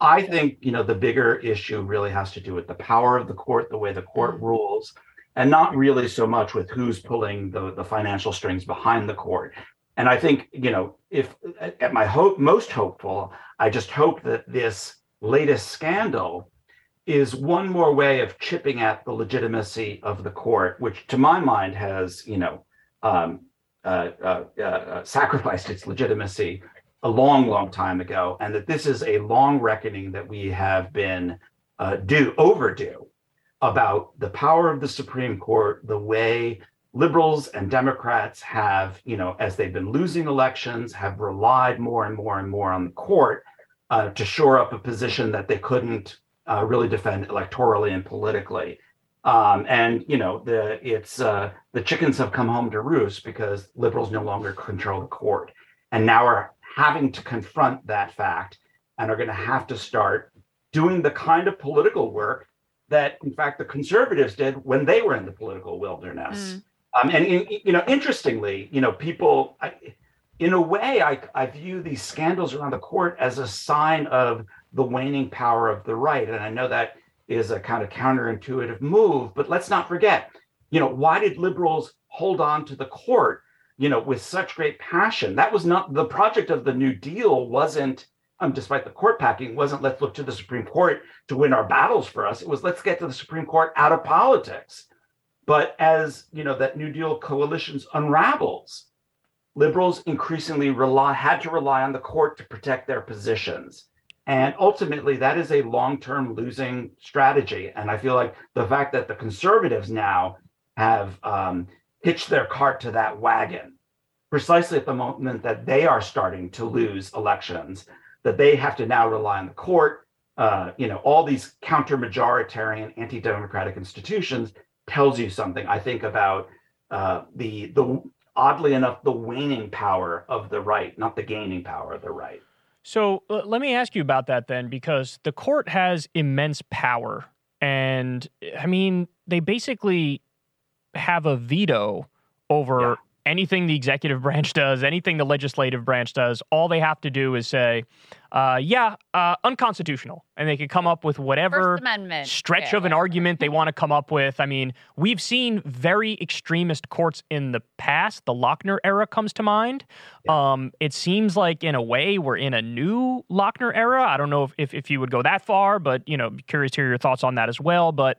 I think, you know, the bigger issue really has to do with the power of the court, the way the court rules, and not really so much with who's pulling the financial strings behind the court. And I think, you know, if at my most hopeful, I just hope that this latest scandal is one more way of chipping at the legitimacy of the court, which to my mind has, you know, sacrificed its legitimacy a long, long time ago, and that this is a long reckoning that we have been overdue about the power of the Supreme Court, the way liberals and Democrats have, you know, as they've been losing elections, have relied more and more and more on the court to shore up a position that they couldn't really defend electorally and politically. And, you know, the chickens have come home to roost because liberals no longer control the court. And now are having to confront that fact and are going to have to start doing the kind of political work that, in fact, the conservatives did when they were in the political wilderness. And, you know, interestingly, you know, people, in a way, I view these scandals around the court as a sign of the waning power of the right. And I know that is a kind of counterintuitive move, but let's not forget, you know, why did liberals hold on to the court you know, with such great passion. That was not the project of the New Deal, wasn't, despite the court packing, wasn't let's look to the Supreme Court to win our battles for us. It was let's get to the Supreme Court out of politics. But as, you know, that New Deal coalitions unravels, liberals increasingly had to rely on the court to protect their positions. And ultimately, that is a long-term losing strategy. And I feel like the fact that the conservatives now have hitched their cart to that wagon, precisely at the moment that they are starting to lose elections, that they have to now rely on the court, you know, all these counter-majoritarian, anti-democratic institutions tells you something, I think, about the oddly enough, the waning power of the right, not the gaining power of the right. So let me ask you about that then, because the court has immense power. And I mean, they basically have a veto over anything the executive branch does, anything the legislative branch does. All they have to do is say, unconstitutional. And they could come up with whatever stretch of an argument they want to come up with. I mean, we've seen very extremist courts in the past. The Lochner era comes to mind. Yeah. It seems like, in a way, we're in a new Lochner era. I don't know if you would go that far, but, you know, curious to hear your thoughts on that as well. But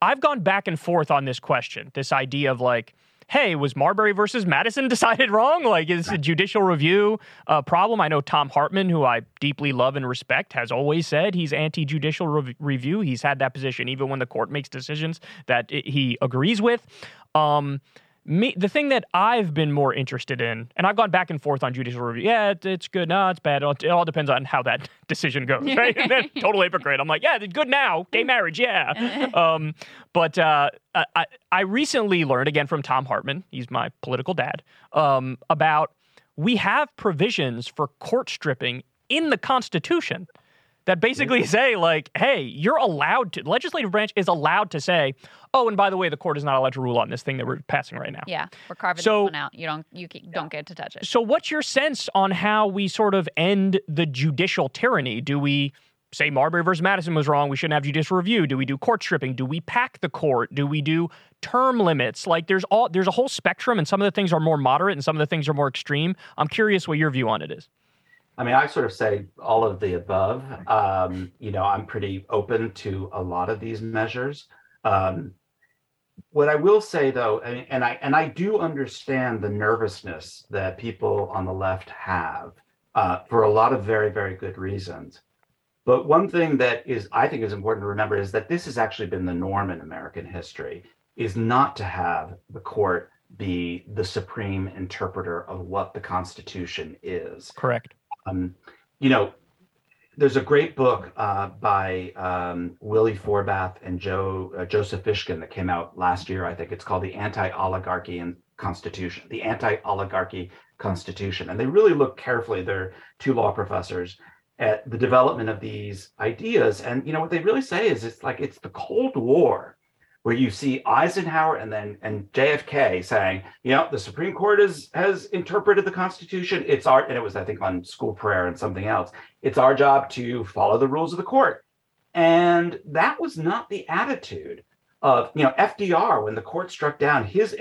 I've gone back and forth on this question, this idea of, like, hey, was Marbury versus Madison decided wrong? Like, is a judicial review a problem? I know Tom Hartman, who I deeply love and respect, has always said he's anti-judicial review. He's had that position even when the court makes decisions that he agrees with. The thing that I've been more interested in, and I've gone back and forth on judicial review. Yeah, it's good. No, it's bad. It all depends on how that decision goes, right? And then, total hypocrite. I'm like, yeah, it's good now. Gay marriage, yeah. I recently learned, again, from Tom Hartman, he's my political dad, about we have provisions for court stripping in the Constitution that basically say, like, hey, you're allowed to, the legislative branch is allowed to say, oh, and by the way, the court is not allowed to rule on this thing that we're passing right now. Yeah, we're carving this one out. You don't get to touch it. So what's your sense on how we sort of end the judicial tyranny? Do we say Marbury versus Madison was wrong, we shouldn't have judicial review? Do we do court stripping? Do we pack the court? Do we do term limits? Like, there's a whole spectrum, and some of the things are more moderate and some of the things are more extreme. I'm curious what your view on it is. I mean, I sort of say all of the above. You know, I'm pretty open to a lot of these measures. What I will say, though, and I do understand the nervousness that people on the left have for a lot of very, very good reasons. But one thing that is, I think, is important to remember is that this has actually been the norm in American history, is not to have the court be the supreme interpreter of what the Constitution is. Correct. You know, there's a great book by Willie Forbath and Joseph Fishkin that came out last year, I think. It's called The Anti-Oligarchy Constitution, The Anti-Oligarchy Constitution. And they really look carefully, they're two law professors, at the development of these ideas. And, you know, what they really say is it's the Cold War, where you see Eisenhower and JFK saying, you know, the Supreme Court has interpreted the Constitution. It's our, and it was, I think, on School Prayer and something else. It's our job to follow the rules of the court. And that was not the attitude of, you know, FDR when the court struck down his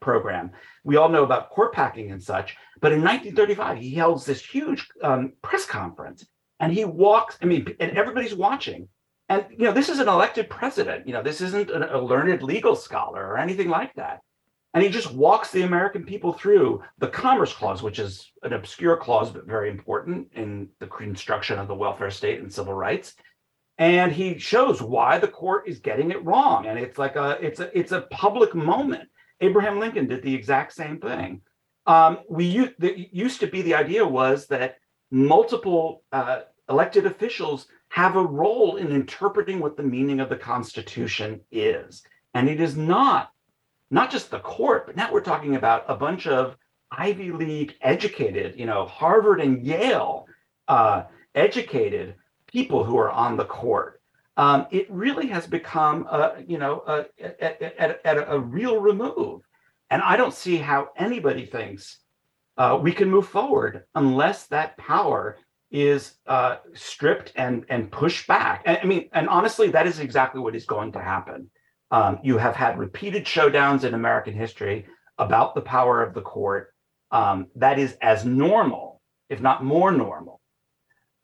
program. We all know about court packing and such. But in 1935, he holds this huge press conference, and he walks, I mean, and everybody's watching. And, you know, this is an elected president. You know, this isn't a learned legal scholar or anything like that. And he just walks the American people through the Commerce Clause, which is an obscure clause, but very important in the construction of the welfare state and civil rights. And he shows why the court is getting it wrong. And it's like it's a public moment. Abraham Lincoln did the exact same thing. It used to be the idea was that multiple elected officials have a role in interpreting what the meaning of the Constitution is. And it is not just the court, but now we're talking about a bunch of Ivy League educated, you know, Harvard and Yale educated people who are on the court. It really has become, a real remove. And I don't see how anybody thinks we can move forward unless that power is stripped and pushed back. And, I mean, and honestly, that is exactly what is going to happen. You have had repeated showdowns in American history about the power of the court that is as normal, if not more normal,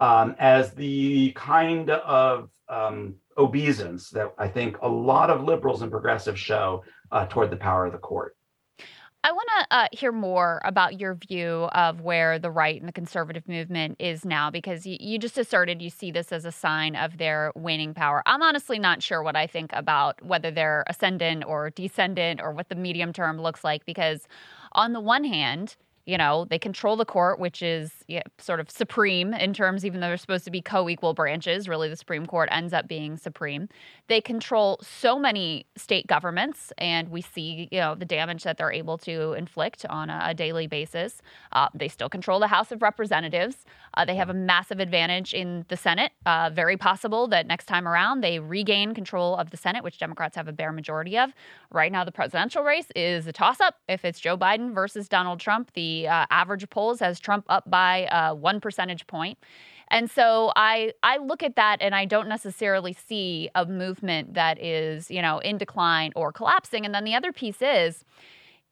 as the kind of obeisance that I think a lot of liberals and progressives show toward the power of the court. I want to hear more about your view of where the right and the conservative movement is now, because you just asserted you see this as a sign of their waning power. I'm honestly not sure what I think about whether they're ascendant or descendant or what the medium term looks like, because on the one hand, you know, they control the court, which is sort of supreme in terms, even though they're supposed to be co-equal branches. Really, the Supreme Court ends up being supreme. They control so many state governments, and we see, you know, the damage that they're able to inflict on a daily basis. They still control the House of Representatives. They have a massive advantage in the Senate. Very possible that next time around they regain control of the Senate, which Democrats have a bare majority of. Right now, the presidential race is a toss-up. If it's Joe Biden versus Donald Trump, the average polls has Trump up by 1 percentage point. And so I look at that and I don't necessarily see a movement that is, you know, in decline or collapsing. And then the other piece is,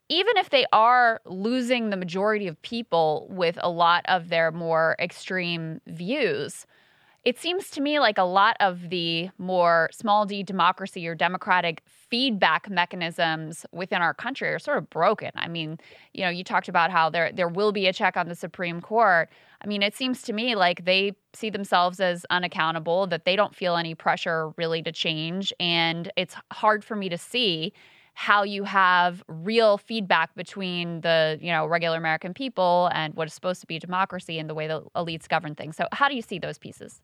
even if they are losing the majority of people with a lot of their more extreme views, it seems to me like a lot of the more small d democracy or democratic feedback mechanisms within our country are sort of broken. I mean, you know, you talked about how there will be a check on the Supreme Court. I mean, it seems to me like they see themselves as unaccountable, that they don't feel any pressure really to change. And it's hard for me to see how you have real feedback between the, you know, regular American people and what is supposed to be democracy and the way the elites govern things. So how do you see those pieces?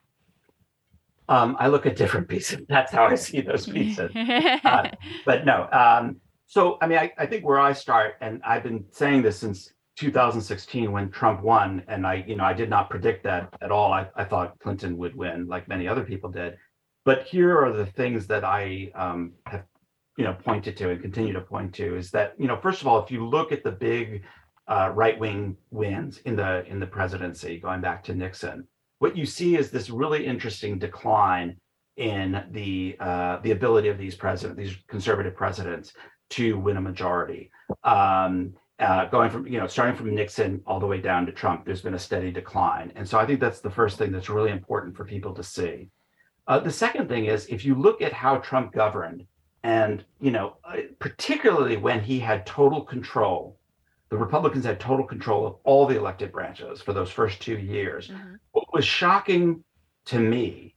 I look at different pieces. That's how I see those pieces. But no. So, I mean, I think where I start, and I've been saying this since 2016 when Trump won, and I did not predict that at all. I thought Clinton would win, like many other people did. But here are the things that I have, you know, pointed to and continue to point to, is that, you know, first of all, if you look at the big right-wing wins in the presidency, going back to Nixon, what you see is this really interesting decline in the ability of these conservative presidents to win a majority. Going from, you know, starting from Nixon all the way down to Trump, there's been a steady decline. And so I think that's the first thing that's really important for people to see. The second thing is, if you look at how Trump governed, and, you know, particularly when he had total control, the Republicans had total control of all the elected branches for those first 2 years. Mm-hmm. What was shocking to me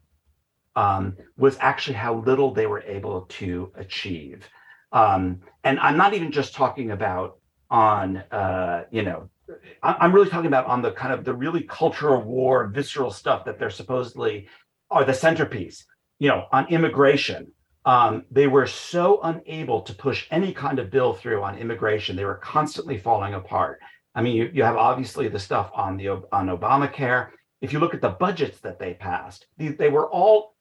was actually how little they were able to achieve. And I'm not even just talking about on, you know, I'm really talking about on the kind of the really cultural war, visceral stuff that they're supposedly are the centerpiece, you know, on immigration. They were so unable to push any kind of bill through on immigration. They were constantly falling apart. I mean, you have obviously the stuff on Obamacare. If you look at the budgets that they passed, they were all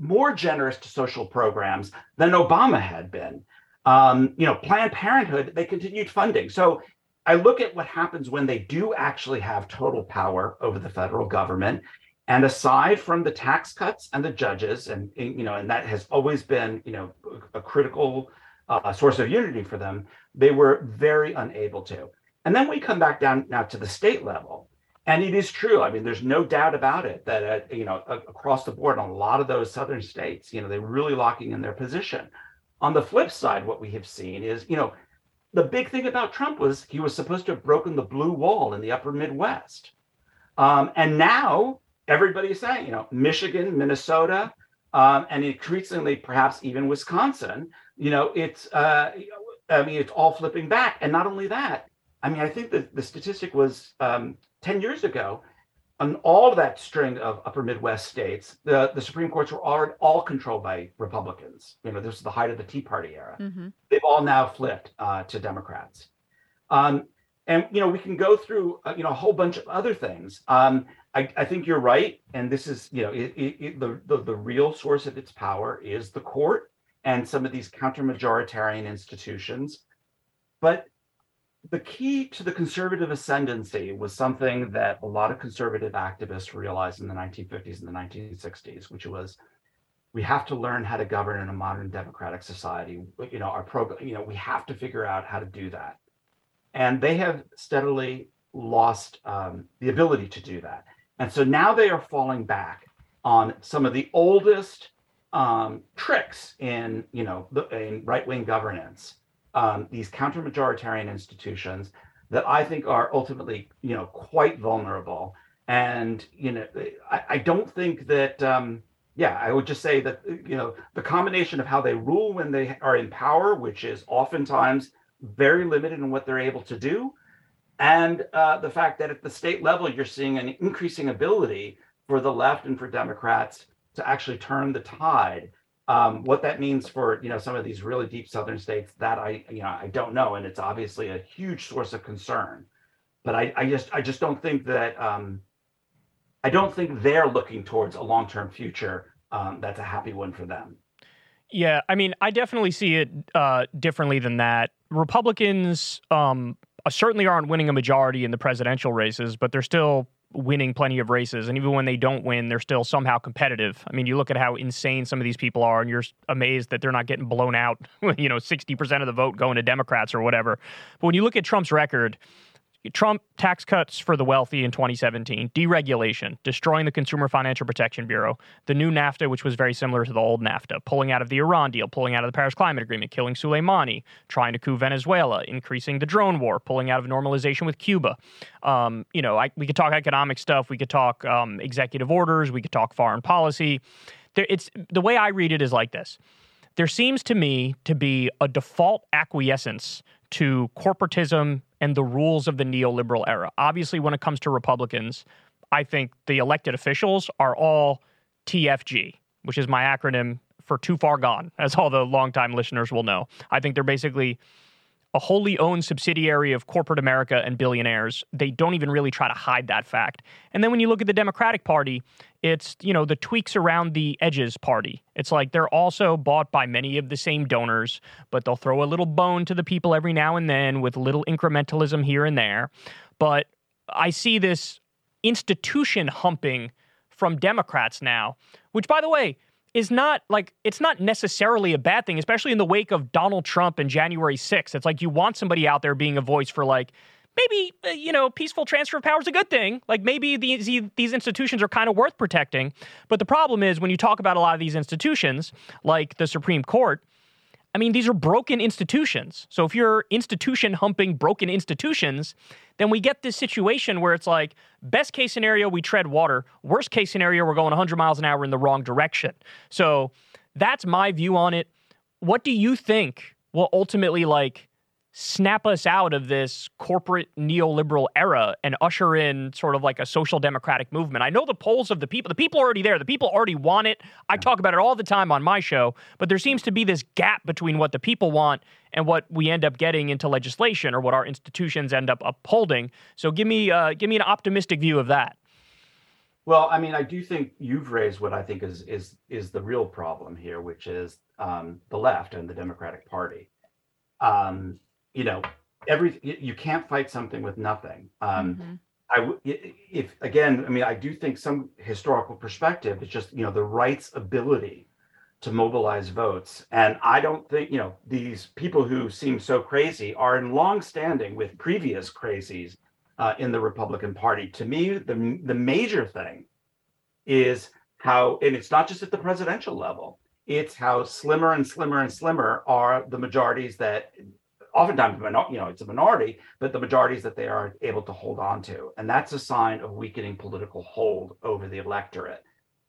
more generous to social programs than Obama had been. You know, Planned Parenthood, they continued funding. So I look at what happens when they do actually have total power over the federal government. And aside from the tax cuts and the judges, and, you know, and that has always been, you know, a critical source of unity for them, they were very unable to. And then we come back down now to the state level. And it is true. I mean, there's no doubt about it that, you know, across the board, on a lot of those southern states, you know, they're really locking in their position. On the flip side, what we have seen is, you know, the big thing about Trump was he was supposed to have broken the blue wall in the upper Midwest. And now everybody's saying, you know, Michigan, Minnesota, and increasingly perhaps even Wisconsin, you know, it's all flipping back. And not only that, I mean, I think that the statistic was 10 years ago, on all of that string of upper Midwest states, the Supreme Courts were all controlled by Republicans. You know, this is the height of the Tea Party era. Mm-hmm. They've all now flipped to Democrats. And, you know, we can go through, you know, a whole bunch of other things. I think you're right. And this is, you know, the real source of its power is the court and some of these counter-majoritarian institutions. But the key to the conservative ascendancy was something that a lot of conservative activists realized in the 1950s and the 1960s, which was, we have to learn how to govern in a modern democratic society. You know, we have to figure out how to do that. And they have steadily lost the ability to do that. And so now they are falling back on some of the oldest tricks in, you know, in right-wing governance, these counter-majoritarian institutions that I think are ultimately, you know, quite vulnerable. And, you know, I don't think that, I would just say that, you know, the combination of how they rule when they are in power, which is oftentimes very limited in what they're able to do, and the fact that at the state level, you're seeing an increasing ability for the left and for Democrats to actually turn the tide. What that means for, you know, some of these really deep Southern states, that I don't know. And it's obviously a huge source of concern, but I just don't think that, I don't think they're looking towards a long-term future that's a happy one for them. Yeah, I mean, I definitely see it differently than that. Republicans certainly aren't winning a majority in the presidential races, but they're still winning plenty of races. And even when they don't win, they're still somehow competitive. I mean, you look at how insane some of these people are, and you're amazed that they're not getting blown out, you know, 60% of the vote going to Democrats or whatever. But when you look at Trump's record, Trump tax cuts for the wealthy in 2017, deregulation, destroying the Consumer Financial Protection Bureau, the new NAFTA, which was very similar to the old NAFTA, pulling out of the Iran deal, pulling out of the Paris Climate Agreement, killing Soleimani, trying to coup Venezuela, increasing the drone war, pulling out of normalization with Cuba. You know, we could talk economic stuff. We could talk executive orders. We could talk foreign policy. The way I read it is like this. There seems to me to be a default acquiescence to corporatism and the rules of the neoliberal era. Obviously, when it comes to Republicans, I think the elected officials are all TFG, which is my acronym for too far gone, as all the longtime listeners will know. I think they're basically a wholly owned subsidiary of corporate America and billionaires. They don't even really try to hide that fact. And then when you look at the Democratic Party, it's, you know, the tweaks around the edges party. It's like they're also bought by many of the same donors, but they'll throw a little bone to the people every now and then with little incrementalism here and there. But I see this institution humping from Democrats now, which, by the way, is not like, it's not necessarily a bad thing, especially in the wake of Donald Trump and January 6th. It's like you want somebody out there being a voice for, like, maybe, you know, peaceful transfer of power is a good thing. Like, maybe these institutions are kind of worth protecting. But the problem is when you talk about a lot of these institutions, like the Supreme Court, I mean, these are broken institutions. So if you're institution humping broken institutions, then we get this situation where it's like, best case scenario, we tread water. Worst case scenario, we're going 100 miles an hour in the wrong direction. So that's my view on it. What do you think will ultimately, like, snap us out of this corporate neoliberal era and usher in sort of like a social democratic movement? I know the polls of the people are already there. The people already want it. I talk about it all the time on my show, but there seems to be this gap between what the people want and what we end up getting into legislation or what our institutions end up upholding. So give me an optimistic view of that. Well, I mean, I do think you've raised what I think is the real problem here, which is the left and the Democratic Party. You know, you can't fight something with nothing. I do think some historical perspective is just, you know, the right's ability to mobilize votes. And I don't think, you know, these people who seem so crazy are in long standing with previous crazies in the Republican Party. To me, the major thing is how, and it's not just at the presidential level, it's how slimmer and slimmer and slimmer are the majorities that, oftentimes, you know, it's a minority, but the majorities that they are able to hold on to. And that's a sign of weakening political hold over the electorate.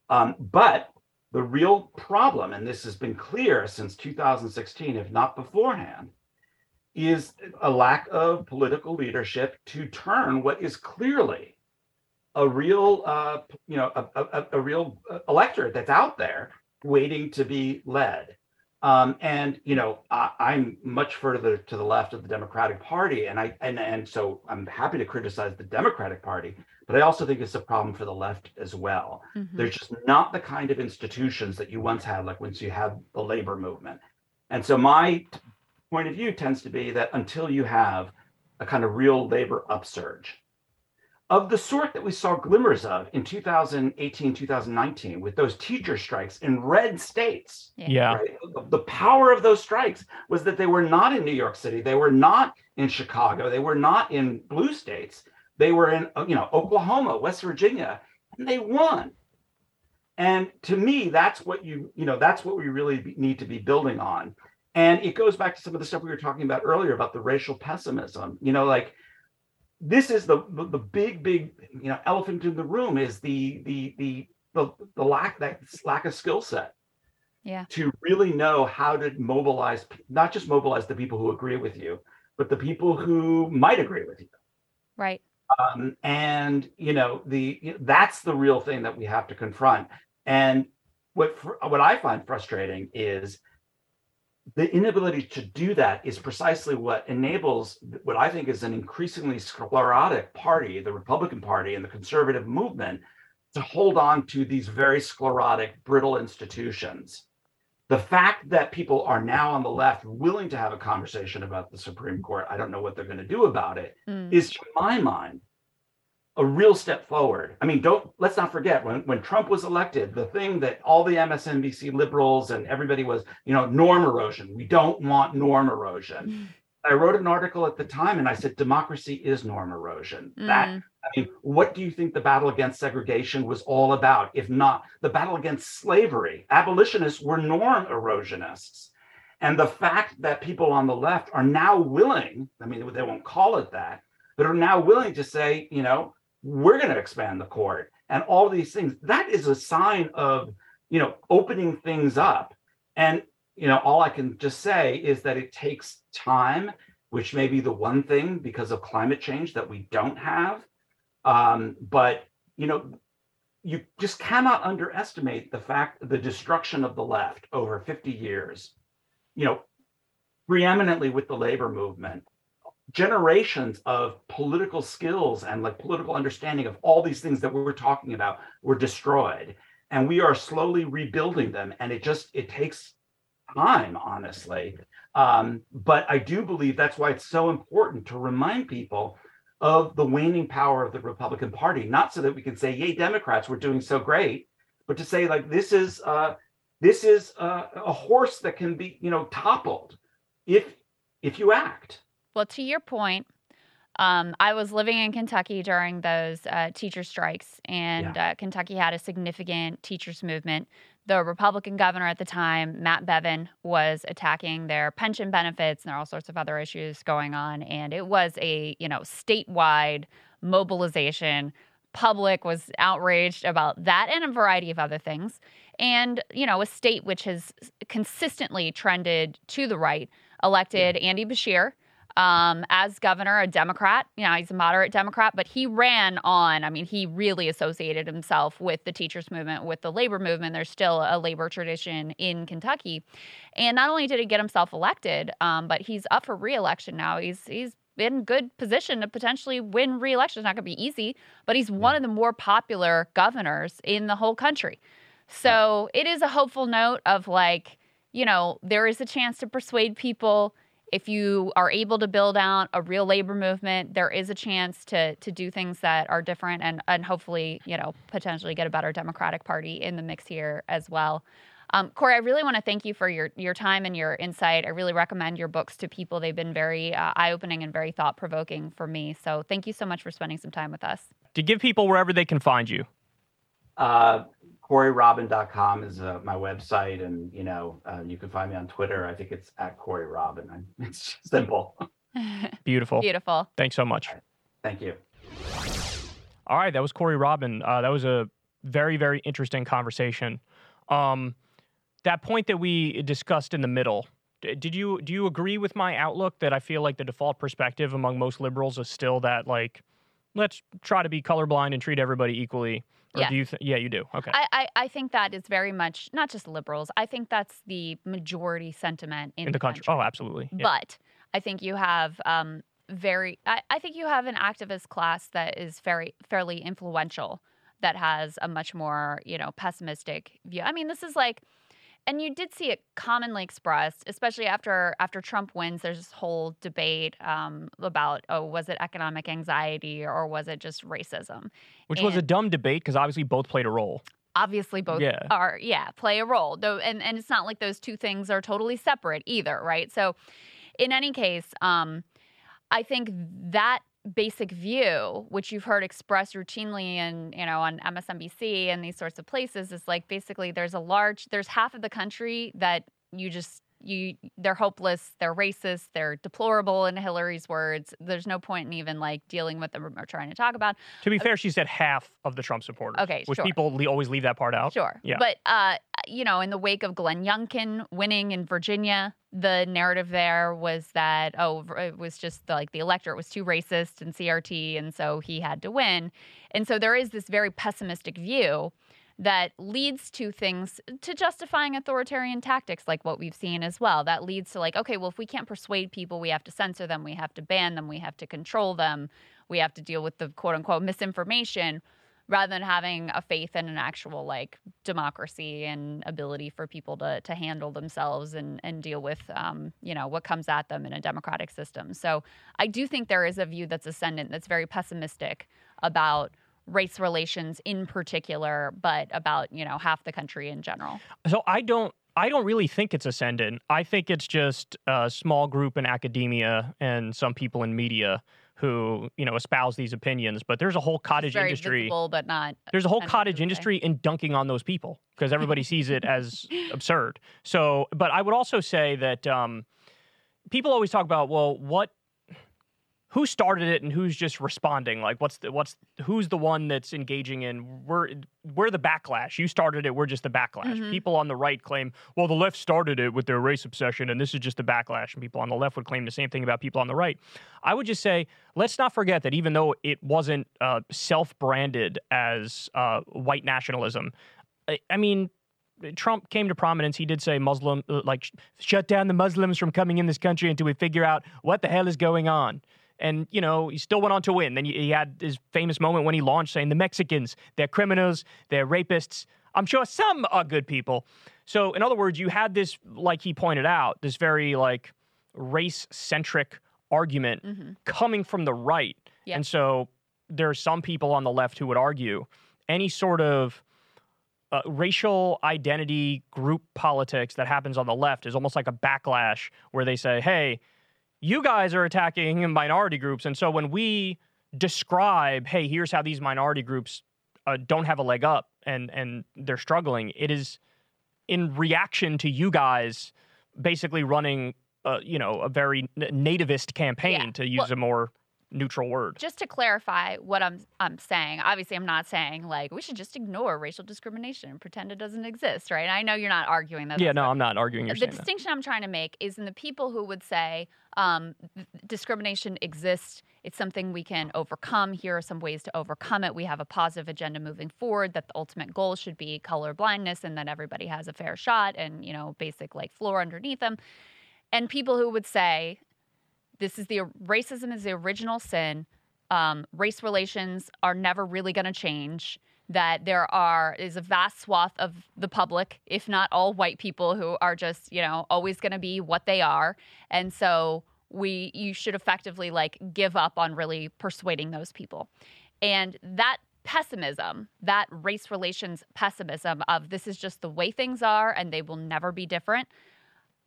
But the real problem, and this has been clear since 2016, if not beforehand, is a lack of political leadership to turn what is clearly a real, real electorate that's out there waiting to be led. And, you know, I'm much further to the left of the Democratic Party. And so I'm happy to criticize the Democratic Party, but I also think it's a problem for the left as well. Mm-hmm. There's just not the kind of institutions that you once had, like once you had the labor movement. And so my point of view tends to be that until you have a kind of real labor upsurge, of the sort that we saw glimmers of in 2018, 2019 with those teacher strikes in red states. Yeah. Right? The power of those strikes was that they were not in New York City. They were not in Chicago. They were not in blue states. They were in, Oklahoma, West Virginia, and they won. And to me, that's what that's what we really need to be building on. And it goes back to some of the stuff we were talking about earlier about the racial pessimism, this is the big elephant in the room is the lack of skill set, to really know how to mobilize, not just mobilize the people who agree with you, but the people who might agree with you, right? That's the real thing that we have to confront. And what I find frustrating is the inability to do that is precisely what enables what I think is an increasingly sclerotic party, the Republican Party and the conservative movement, to hold on to these very sclerotic, brittle institutions. The fact that people are now on the left willing to have a conversation about the Supreme Court, I don't know what they're going to do about it, is, to my mind, a real step forward. I mean, let's not forget when Trump was elected, the thing that all the MSNBC liberals and everybody was, norm erosion. We don't want norm erosion. I wrote an article at the time and I said, democracy is norm erosion. What do you think the battle against segregation was all about? If not the battle against slavery, abolitionists were norm erosionists. And the fact that people on the left are now willing, they won't call it that, but are now willing to say, we're going to expand the court and all these things. That is a sign of, opening things up. And, all I can just say is that it takes time, which may be the one thing because of climate change that we don't have. You just cannot underestimate the destruction of the left over 50 years, preeminently with the labor movement. Generations of political skills and political understanding of all these things that we were talking about were destroyed, and we are slowly rebuilding them. And it takes time, honestly. But I do believe that's why it's so important to remind people of the waning power of the Republican Party, not so that we can say, "Yay, Democrats, we're doing so great," but to say, this is a horse that can be toppled if you act. Well, to your point, I was living in Kentucky during those teacher strikes, and Kentucky had a significant teachers movement. The Republican governor at the time, Matt Bevin, was attacking their pension benefits, and there are all sorts of other issues going on. And it was a statewide mobilization. Public was outraged about that and a variety of other things. And a state which has consistently trended to the right elected Andy Beshear. As governor, a Democrat, he's a moderate Democrat, but he ran on, he really associated himself with the teachers movement, with the labor movement. There's still a labor tradition in Kentucky. And not only did he get himself elected, but he's up for re-election now. He's in good position to potentially win re-election. It's not going to be easy, but he's one of the more popular governors in the whole country. So it is a hopeful note of there is a chance to persuade people. If you are able to build out a real labor movement, there is a chance to do things that are different and hopefully, potentially get a better Democratic Party in the mix here as well. Corey, I really want to thank you for your time and your insight. I really recommend your books to people. They've been very eye-opening and very thought-provoking for me. So thank you so much for spending some time with us. To give people wherever they can find you. CoreyRobin.com is my website, and you can find me on Twitter. I think it's @CoreyRobin. It's simple. Beautiful. Thanks so much. Right. Thank you. All right, that was Corey Robin. That was a very, very interesting conversation. That point that we discussed in the middle. Do you agree with my outlook that I feel like the default perspective among most liberals is still that let's try to be colorblind and treat everybody equally? Or do you you do. Okay. I think that is very much not just liberals. I think that's the majority sentiment in the country. Oh, absolutely. Yeah. But I think you have an activist class that is fairly influential that has a much more pessimistic view. This is And you did see it commonly expressed, especially after Trump wins. There's this whole debate about, was it economic anxiety or was it just racism? Which was a dumb debate because obviously both played a role. Obviously both play a role. Though, and it's not like those two things are totally separate either, right? So in any case, I think that basic view, which you've heard expressed routinely and, you know, on MSNBC and these sorts of places, is like basically there's half of the country that they're hopeless, they're racist, they're deplorable in Hillary's words. There's no point in even like dealing with them or trying to talk about. To be fair, she said half of the Trump supporters. Okay, which people always leave that part out. Sure. Yeah. But, you know, in the wake of Glenn Youngkin winning in Virginia, the narrative there was that, it was just like the electorate was too racist and CRT, and so he had to win. And so there is this very pessimistic view that leads to things, to justifying authoritarian tactics like what we've seen as well. That leads to like, okay, well, if we can't persuade people, we have to censor them, we have to ban them, we have to control them, we have to deal with the quote-unquote misinformation, rather than having a faith in an actual like democracy and ability for people to handle themselves and deal with, you know, what comes at them in a democratic system. So I do think there is a view that's ascendant that's very pessimistic about race relations in particular, but about, you know, half the country in general. So I don't really think it's ascendant. I think it's just a small group in academia and some people in media who, you know, espouse these opinions. But there's a whole cottage industry. Visible, but not. There's a whole cottage industry in dunking on those people because everybody sees it as absurd. So, but I would also say that people always talk about, well, who started it and who's just responding? Like, who's the one that's engaging in? We're the backlash. You started it. We're just the backlash. Mm-hmm. People on the right claim, well, the left started it with their race obsession, and this is just the backlash. And people on the left would claim the same thing about people on the right. I would just say, let's not forget that even though it wasn't self-branded as white nationalism, I mean, Trump came to prominence. He did say Muslim, shut down the Muslims from coming in this country until we figure out what the hell is going on. And, you know, he still went on to win. Then he had his famous moment when he launched saying the Mexicans, they're criminals, they're rapists. I'm sure some are good people. So, in other words, you had this, like he pointed out, this very, like, race-centric argument coming from the right. Yep. And so there are some people on the left who would argue any sort of racial identity group politics that happens on the left is almost like a backlash where they say, hey, you guys are attacking minority groups. And so when we describe, hey, here's how these minority groups don't have a leg up and they're struggling, it is in reaction to you guys basically running, a very nativist campaign, to use a more neutral word. Just to clarify what I'm saying, obviously I'm not saying, like, we should just ignore racial discrimination and pretend it doesn't exist, right? And I know you're not arguing that. Yeah, no, I'm not arguing your statement. The distinction I'm trying to make is in the people who would say discrimination exists, it's something we can overcome, here are some ways to overcome it, we have a positive agenda moving forward, that the ultimate goal should be color blindness and that everybody has a fair shot and, you know, basic, like, floor underneath them. And people who would say, racism is the original sin. Race relations are never really going to change. That there is a vast swath of the public, if not all white people, who are just, you know, always going to be what they are. And so you should effectively, like, give up on really persuading those people. And that pessimism, that race relations pessimism of this is just the way things are and they will never be different,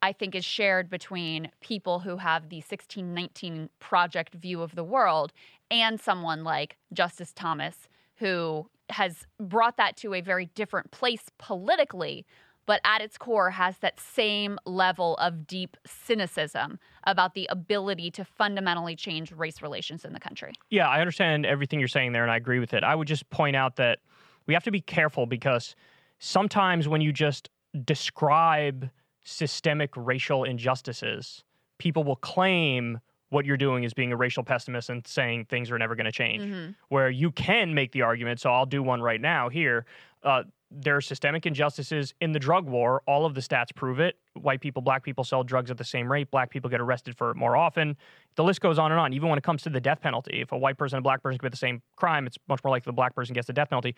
I think is shared between people who have the 1619 Project view of the world and someone like Justice Thomas, who has brought that to a very different place politically, but at its core has that same level of deep cynicism about the ability to fundamentally change race relations in the country. Yeah, I understand everything you're saying there, and I agree with it. I would just point out that we have to be careful because sometimes when you just describe systemic racial injustices, people will claim what you're doing is being a racial pessimist and saying things are never going to change, where you can make the argument. So I'll do one right now here. There are systemic injustices in the drug war. All of the stats prove it. White people, black people sell drugs at the same rate. Black people get arrested for it more often. The list goes on and on. Even when it comes to the death penalty, if a white person and a black person commit the same crime, it's much more likely the black person gets the death penalty.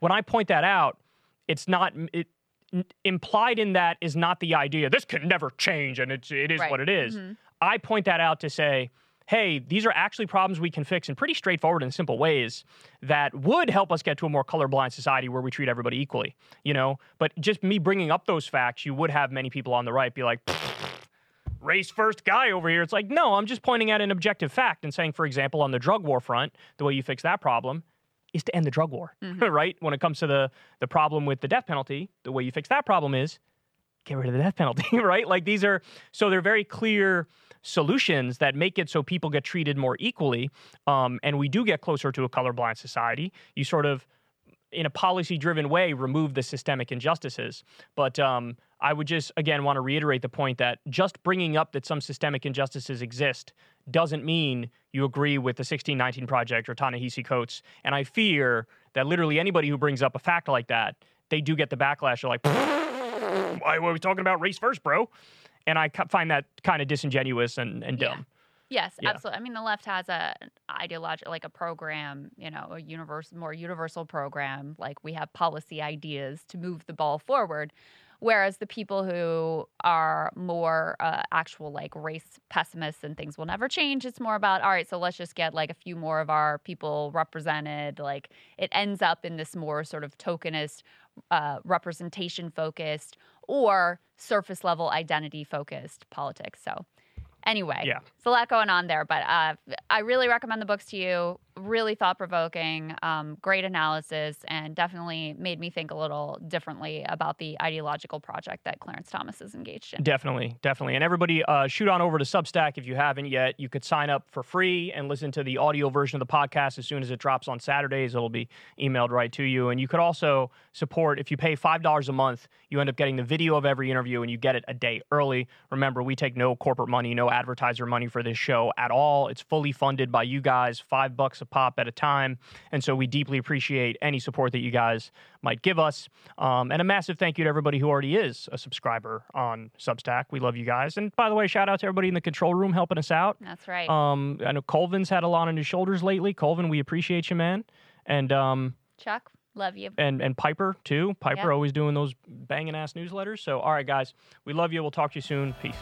When I point that out, it's not... implied in that is not the idea, this can never change and it is right. what it is. Mm-hmm. I point that out to say, hey, these are actually problems we can fix in pretty straightforward and simple ways that would help us get to a more colorblind society where we treat everybody equally, you know? But just me bringing up those facts, you would have many people on the right be like, race first guy over here. It's like, no, I'm just pointing at an objective fact and saying, for example, on the drug war front, the way you fix that problem is to end the drug war, mm-hmm. right? When it comes to the problem with the death penalty, the way you fix that problem is get rid of the death penalty, right? Like these are, so they're very clear solutions that make it so people get treated more equally, and we do get closer to a colorblind society. You sort of, in a policy-driven way, remove the systemic injustices. But I would just, again, want to reiterate the point that just bringing up that some systemic injustices exist doesn't mean you agree with the 1619 Project or Ta-Nehisi Coates. And I fear that literally anybody who brings up a fact like that, they do get the backlash. They're like, why were we talking about race first, bro? And I find that kind of disingenuous and dumb. Yeah. Yes, yeah. Absolutely. I mean, the left has an ideological, like a program, you know, a more universal program. Like we have policy ideas to move the ball forward. Whereas the people who are more actual like race pessimists and things will never change. It's more about, all right, so let's just get like a few more of our people represented. Like it ends up in this more sort of tokenist, representation focused or surface level identity focused politics. So anyway, yeah. There's a lot going on there, but I really recommend the books to you. Really thought-provoking, great analysis, and definitely made me think a little differently about the ideological project that Clarence Thomas is engaged in. Definitely, definitely. And everybody, shoot on over to Substack if you haven't yet. You could sign up for free and listen to the audio version of the podcast as soon as it drops on Saturdays. It'll be emailed right to you. And you could also support, if you pay $5 a month, you end up getting the video of every interview and you get it a day early. Remember, we take no corporate money, no advertiser money for this show at all. It's fully funded by you guys, $5 a pop at a time. And so we deeply appreciate any support that you guys might give us. And a massive thank you to everybody who already is a subscriber on Substack. We love you guys. And by the way, shout out to everybody in the control room helping us out. That's right. I know Colvin's had a lot on his shoulders lately. Colvin, we appreciate you, man. And Chuck, love you. And Piper, too. Piper always doing those banging ass newsletters. So, all right, guys, we love you. We'll talk to you soon. Peace.